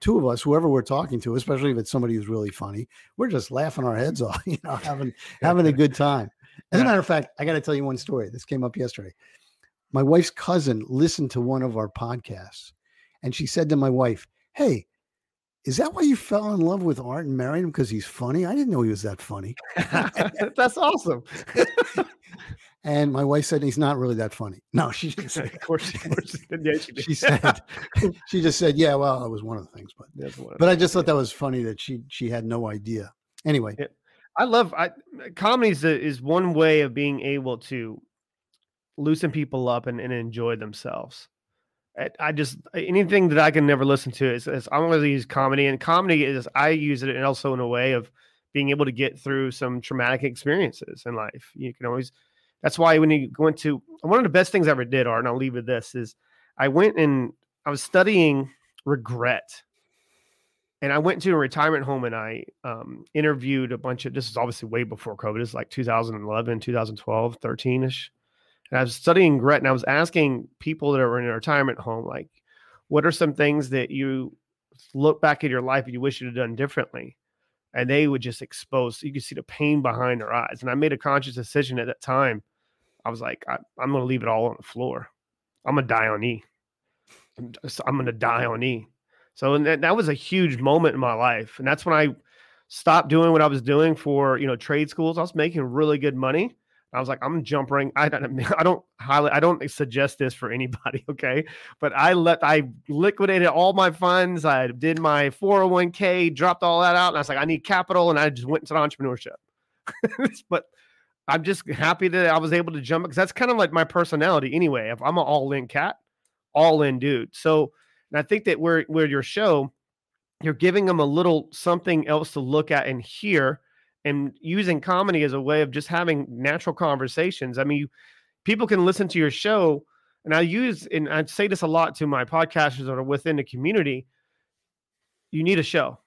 two of us, whoever we're talking to, especially if it's somebody who's really funny, we're just laughing our heads off, you know, having, having a good time. As a matter of fact, I got to tell you one story. This came up yesterday. My wife's cousin listened to one of our podcasts and she said to my wife, hey, is that why you fell in love with Art and married him? Because he's funny? I didn't know he was that funny. That's awesome. And my wife said, he's not really that funny. No, she didn't say that. Of course, of course. Yeah, she did. She said, she just said, yeah, well, that was one of the things. But, but I just thought that was funny that she she had no idea. Anyway. I love I, comedy is, is one way of being able to loosen people up and, and enjoy themselves. I, I just anything that I can never listen to is, is I'm going to use comedy, and comedy is I use it also in a way of being able to get through some traumatic experiences in life. You can always. That's why when you went to one of the best things I ever did, Art, and I'll leave with this is I went and I was studying regret. And I went to a retirement home and I um, interviewed a bunch of, this is obviously way before COVID. It's like two thousand eleven, two thousand twelve, thirteen ish. And I was studying regret and I was asking people that were in a retirement home, like, what are some things that you look back at your life and you wish you had done differently? And they would just expose, you could see the pain behind their eyes. And I made a conscious decision at that time. I was like, I, I'm going to leave it all on the floor. I'm going to die on E. I'm, I'm going to die on E. So and that, that was a huge moment in my life. And that's when I stopped doing what I was doing for, you know, trade schools. I was making really good money. I was like, I'm jumpering. I don't, I don't highly, I don't suggest this for anybody. Okay. But I let, I liquidated all my funds. I did my four oh one k, dropped all that out. And I was like, I need capital. And I just went into entrepreneurship, but I'm just happy that I was able to jump because that's kind of like my personality anyway. If I'm an all in cat, all in dude. So, and I think that where, where your show, you're giving them a little something else to look at and hear, and using comedy as a way of just having natural conversations. I mean, you, people can listen to your show, and I use, and I say this a lot to my podcasters that are within the community. You need a show.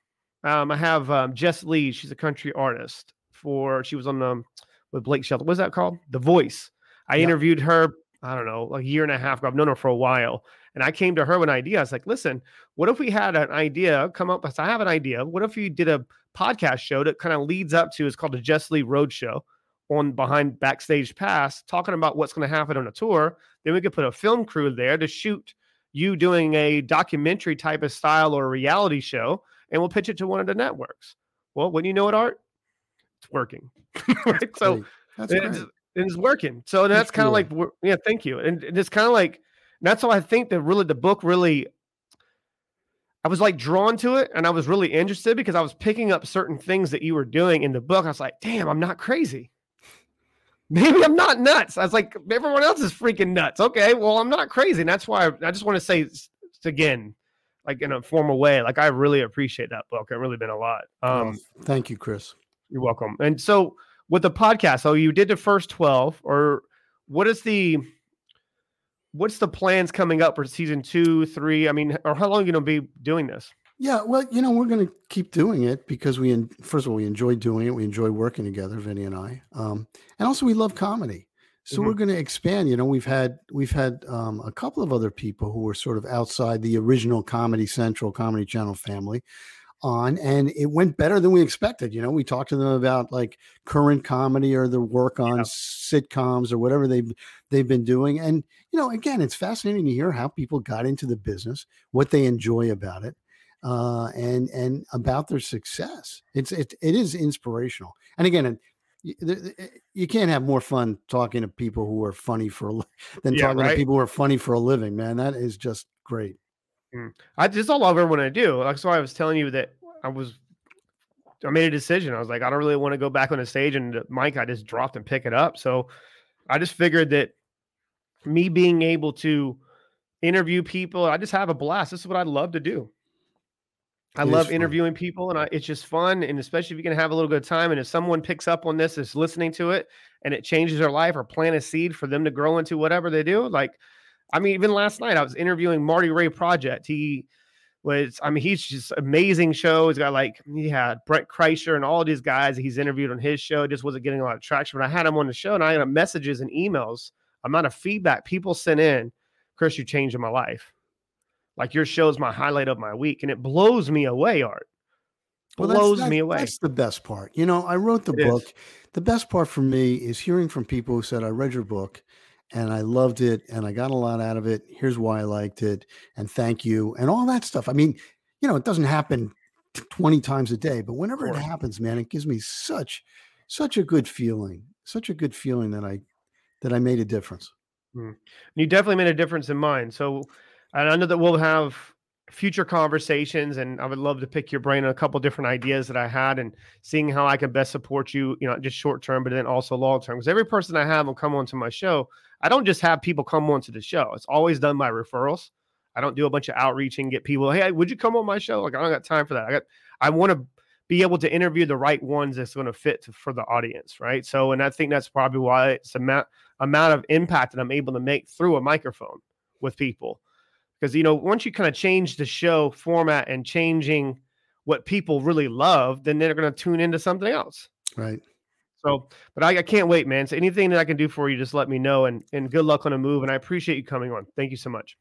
Um, I have um, Jess Lee. She's a country artist for, she was on um, with Blake Shelton. What's that called? The Voice. I yeah. interviewed her, I don't know, a year and a half ago. I've known her for a while. And I came to her with an idea. I was like, listen, what if we had an idea come up? I said, I have an idea. What if you did a podcast show that kind of leads up to, it's called the Jess Lee Road Show on behind Backstage Pass, talking about what's going to happen on a tour. Then we could put a film crew there to shoot you doing a documentary type of style or a reality show. And we'll pitch it to one of the networks. Well, when you know it, Art, it's working. Right? So that's it's, it's working. So that's, that's kind of cool. Like, yeah, thank you. And, and it's kind of like, that's why I think that really the book really, I was like drawn to it and I was really interested because I was picking up certain things that you were doing in the book. I was like, damn, I'm not crazy. Maybe I'm not nuts. I was like, everyone else is freaking nuts. Okay, well, I'm not crazy. And that's why I, I just want to say again, like in a formal way, like I really appreciate that book. It really been a lot. Um, Thank you, Chris. You're welcome. And so with the podcast, so you did the first twelve, or what is the... What's the plans coming up for season two, three? I mean, or how long are you going to be doing this? Yeah, well, you know, we're going to keep doing it because we, first of all, we enjoy doing it. We enjoy working together, Vinny and I. Um, and also we love comedy. So mm-hmm. we're going to expand. You know, we've had, we've had um, a couple of other people who were sort of outside the original Comedy Central, Comedy Channel family on, and it went better than we expected. You know, we talked to them about like current comedy or their work on yeah. sitcoms or whatever they've they've been doing. And, you know, again, it's fascinating to hear how people got into the business, what they enjoy about it, uh, and and about their success. It's it it is inspirational. And again, you can't have more fun talking to people who are funny for a li- than yeah, talking right? to people who are funny for a living, man. That is just great. I just all over when I do. That's why I was telling you that I was, I made a decision. I was like, I don't really want to go back on the stage and the mic. I just dropped and pick it up. So I just figured that me being able to interview people, I just have a blast. This is what I love to do. I love fun. interviewing people, and I, it's just fun. And especially if you can have a little good time. And if someone picks up on this, is listening to it and it changes their life or plant a seed for them to grow into whatever they do. Like, I mean, even last night I was interviewing Marty Ray Project. He was, I mean, he's just amazing show. He's got like, he had Brett Kreischer and all these guys that he's interviewed on his show. It just wasn't getting a lot of traction. But I had him on the show and I had messages and emails, amount of feedback people sent in. Chris, you changed my life. Like your show is my highlight of my week. And it blows me away, Art. Well, blows that, me away. That's the best part. You know, I wrote the it book. Is. The best part for me is hearing from people who said, I read your book. And I loved it, and I got a lot out of it. Here's why I liked it, and thank you, and all that stuff. I mean, you know, it doesn't happen twenty times a day, but whenever it happens, man, it gives me such, such a good feeling, such a good feeling that I, that I made a difference. Mm. You definitely made a difference in mine. So, and I know that we'll have future conversations, and I would love to pick your brain on a couple different ideas that I had and seeing how I can best support you, you know, just short term, but then also long term. Because every person I have will come onto my show. I don't just have people come onto the show. It's always done by referrals. I don't do a bunch of outreach and get people, hey, would you come on my show? Like, I don't got time for that. I got, I want to be able to interview the right ones that's going to fit to, for the audience, right? So, and I think that's probably why it's the amount, amount of impact that I'm able to make through a microphone with people. Because, you know, once you kind of change the show format and changing what people really love, then they're going to tune into something else. Right. So, but I, I can't wait, man. So anything that I can do for you, just let me know. And, and good luck on the move. And I appreciate you coming on. Thank you so much.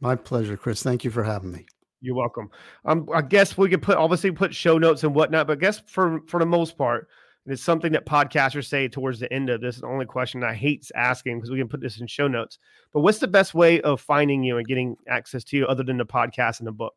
My pleasure, Chris. Thank you for having me. You're welcome. Um, I guess we could put, obviously put show notes and whatnot, but I guess for, for the most part, it's something that podcasters say towards the end of this. Is the only question I hate asking because we can put this in show notes, but what's the best way of finding you and getting access to you other than the podcast and the book?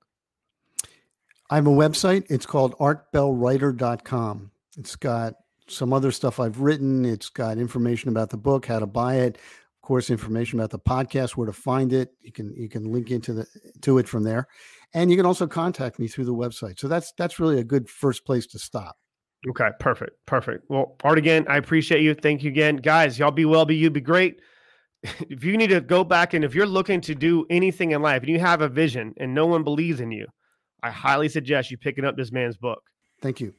I have a website. It's called art bell writer dot com. It's got some other stuff I've written. It's got information about the book, how to buy it. Of course, information about the podcast, where to find it. You can you can link into the to it from there, and you can also contact me through the website. So that's that's really a good first place to stop. Okay, perfect, perfect. Well, Art, again, I appreciate you. Thank you again, guys. Y'all be well, be you, be great. If you need to go back and if you're looking to do anything in life and you have a vision and no one believes in you, I highly suggest you picking up this man's book. Thank you.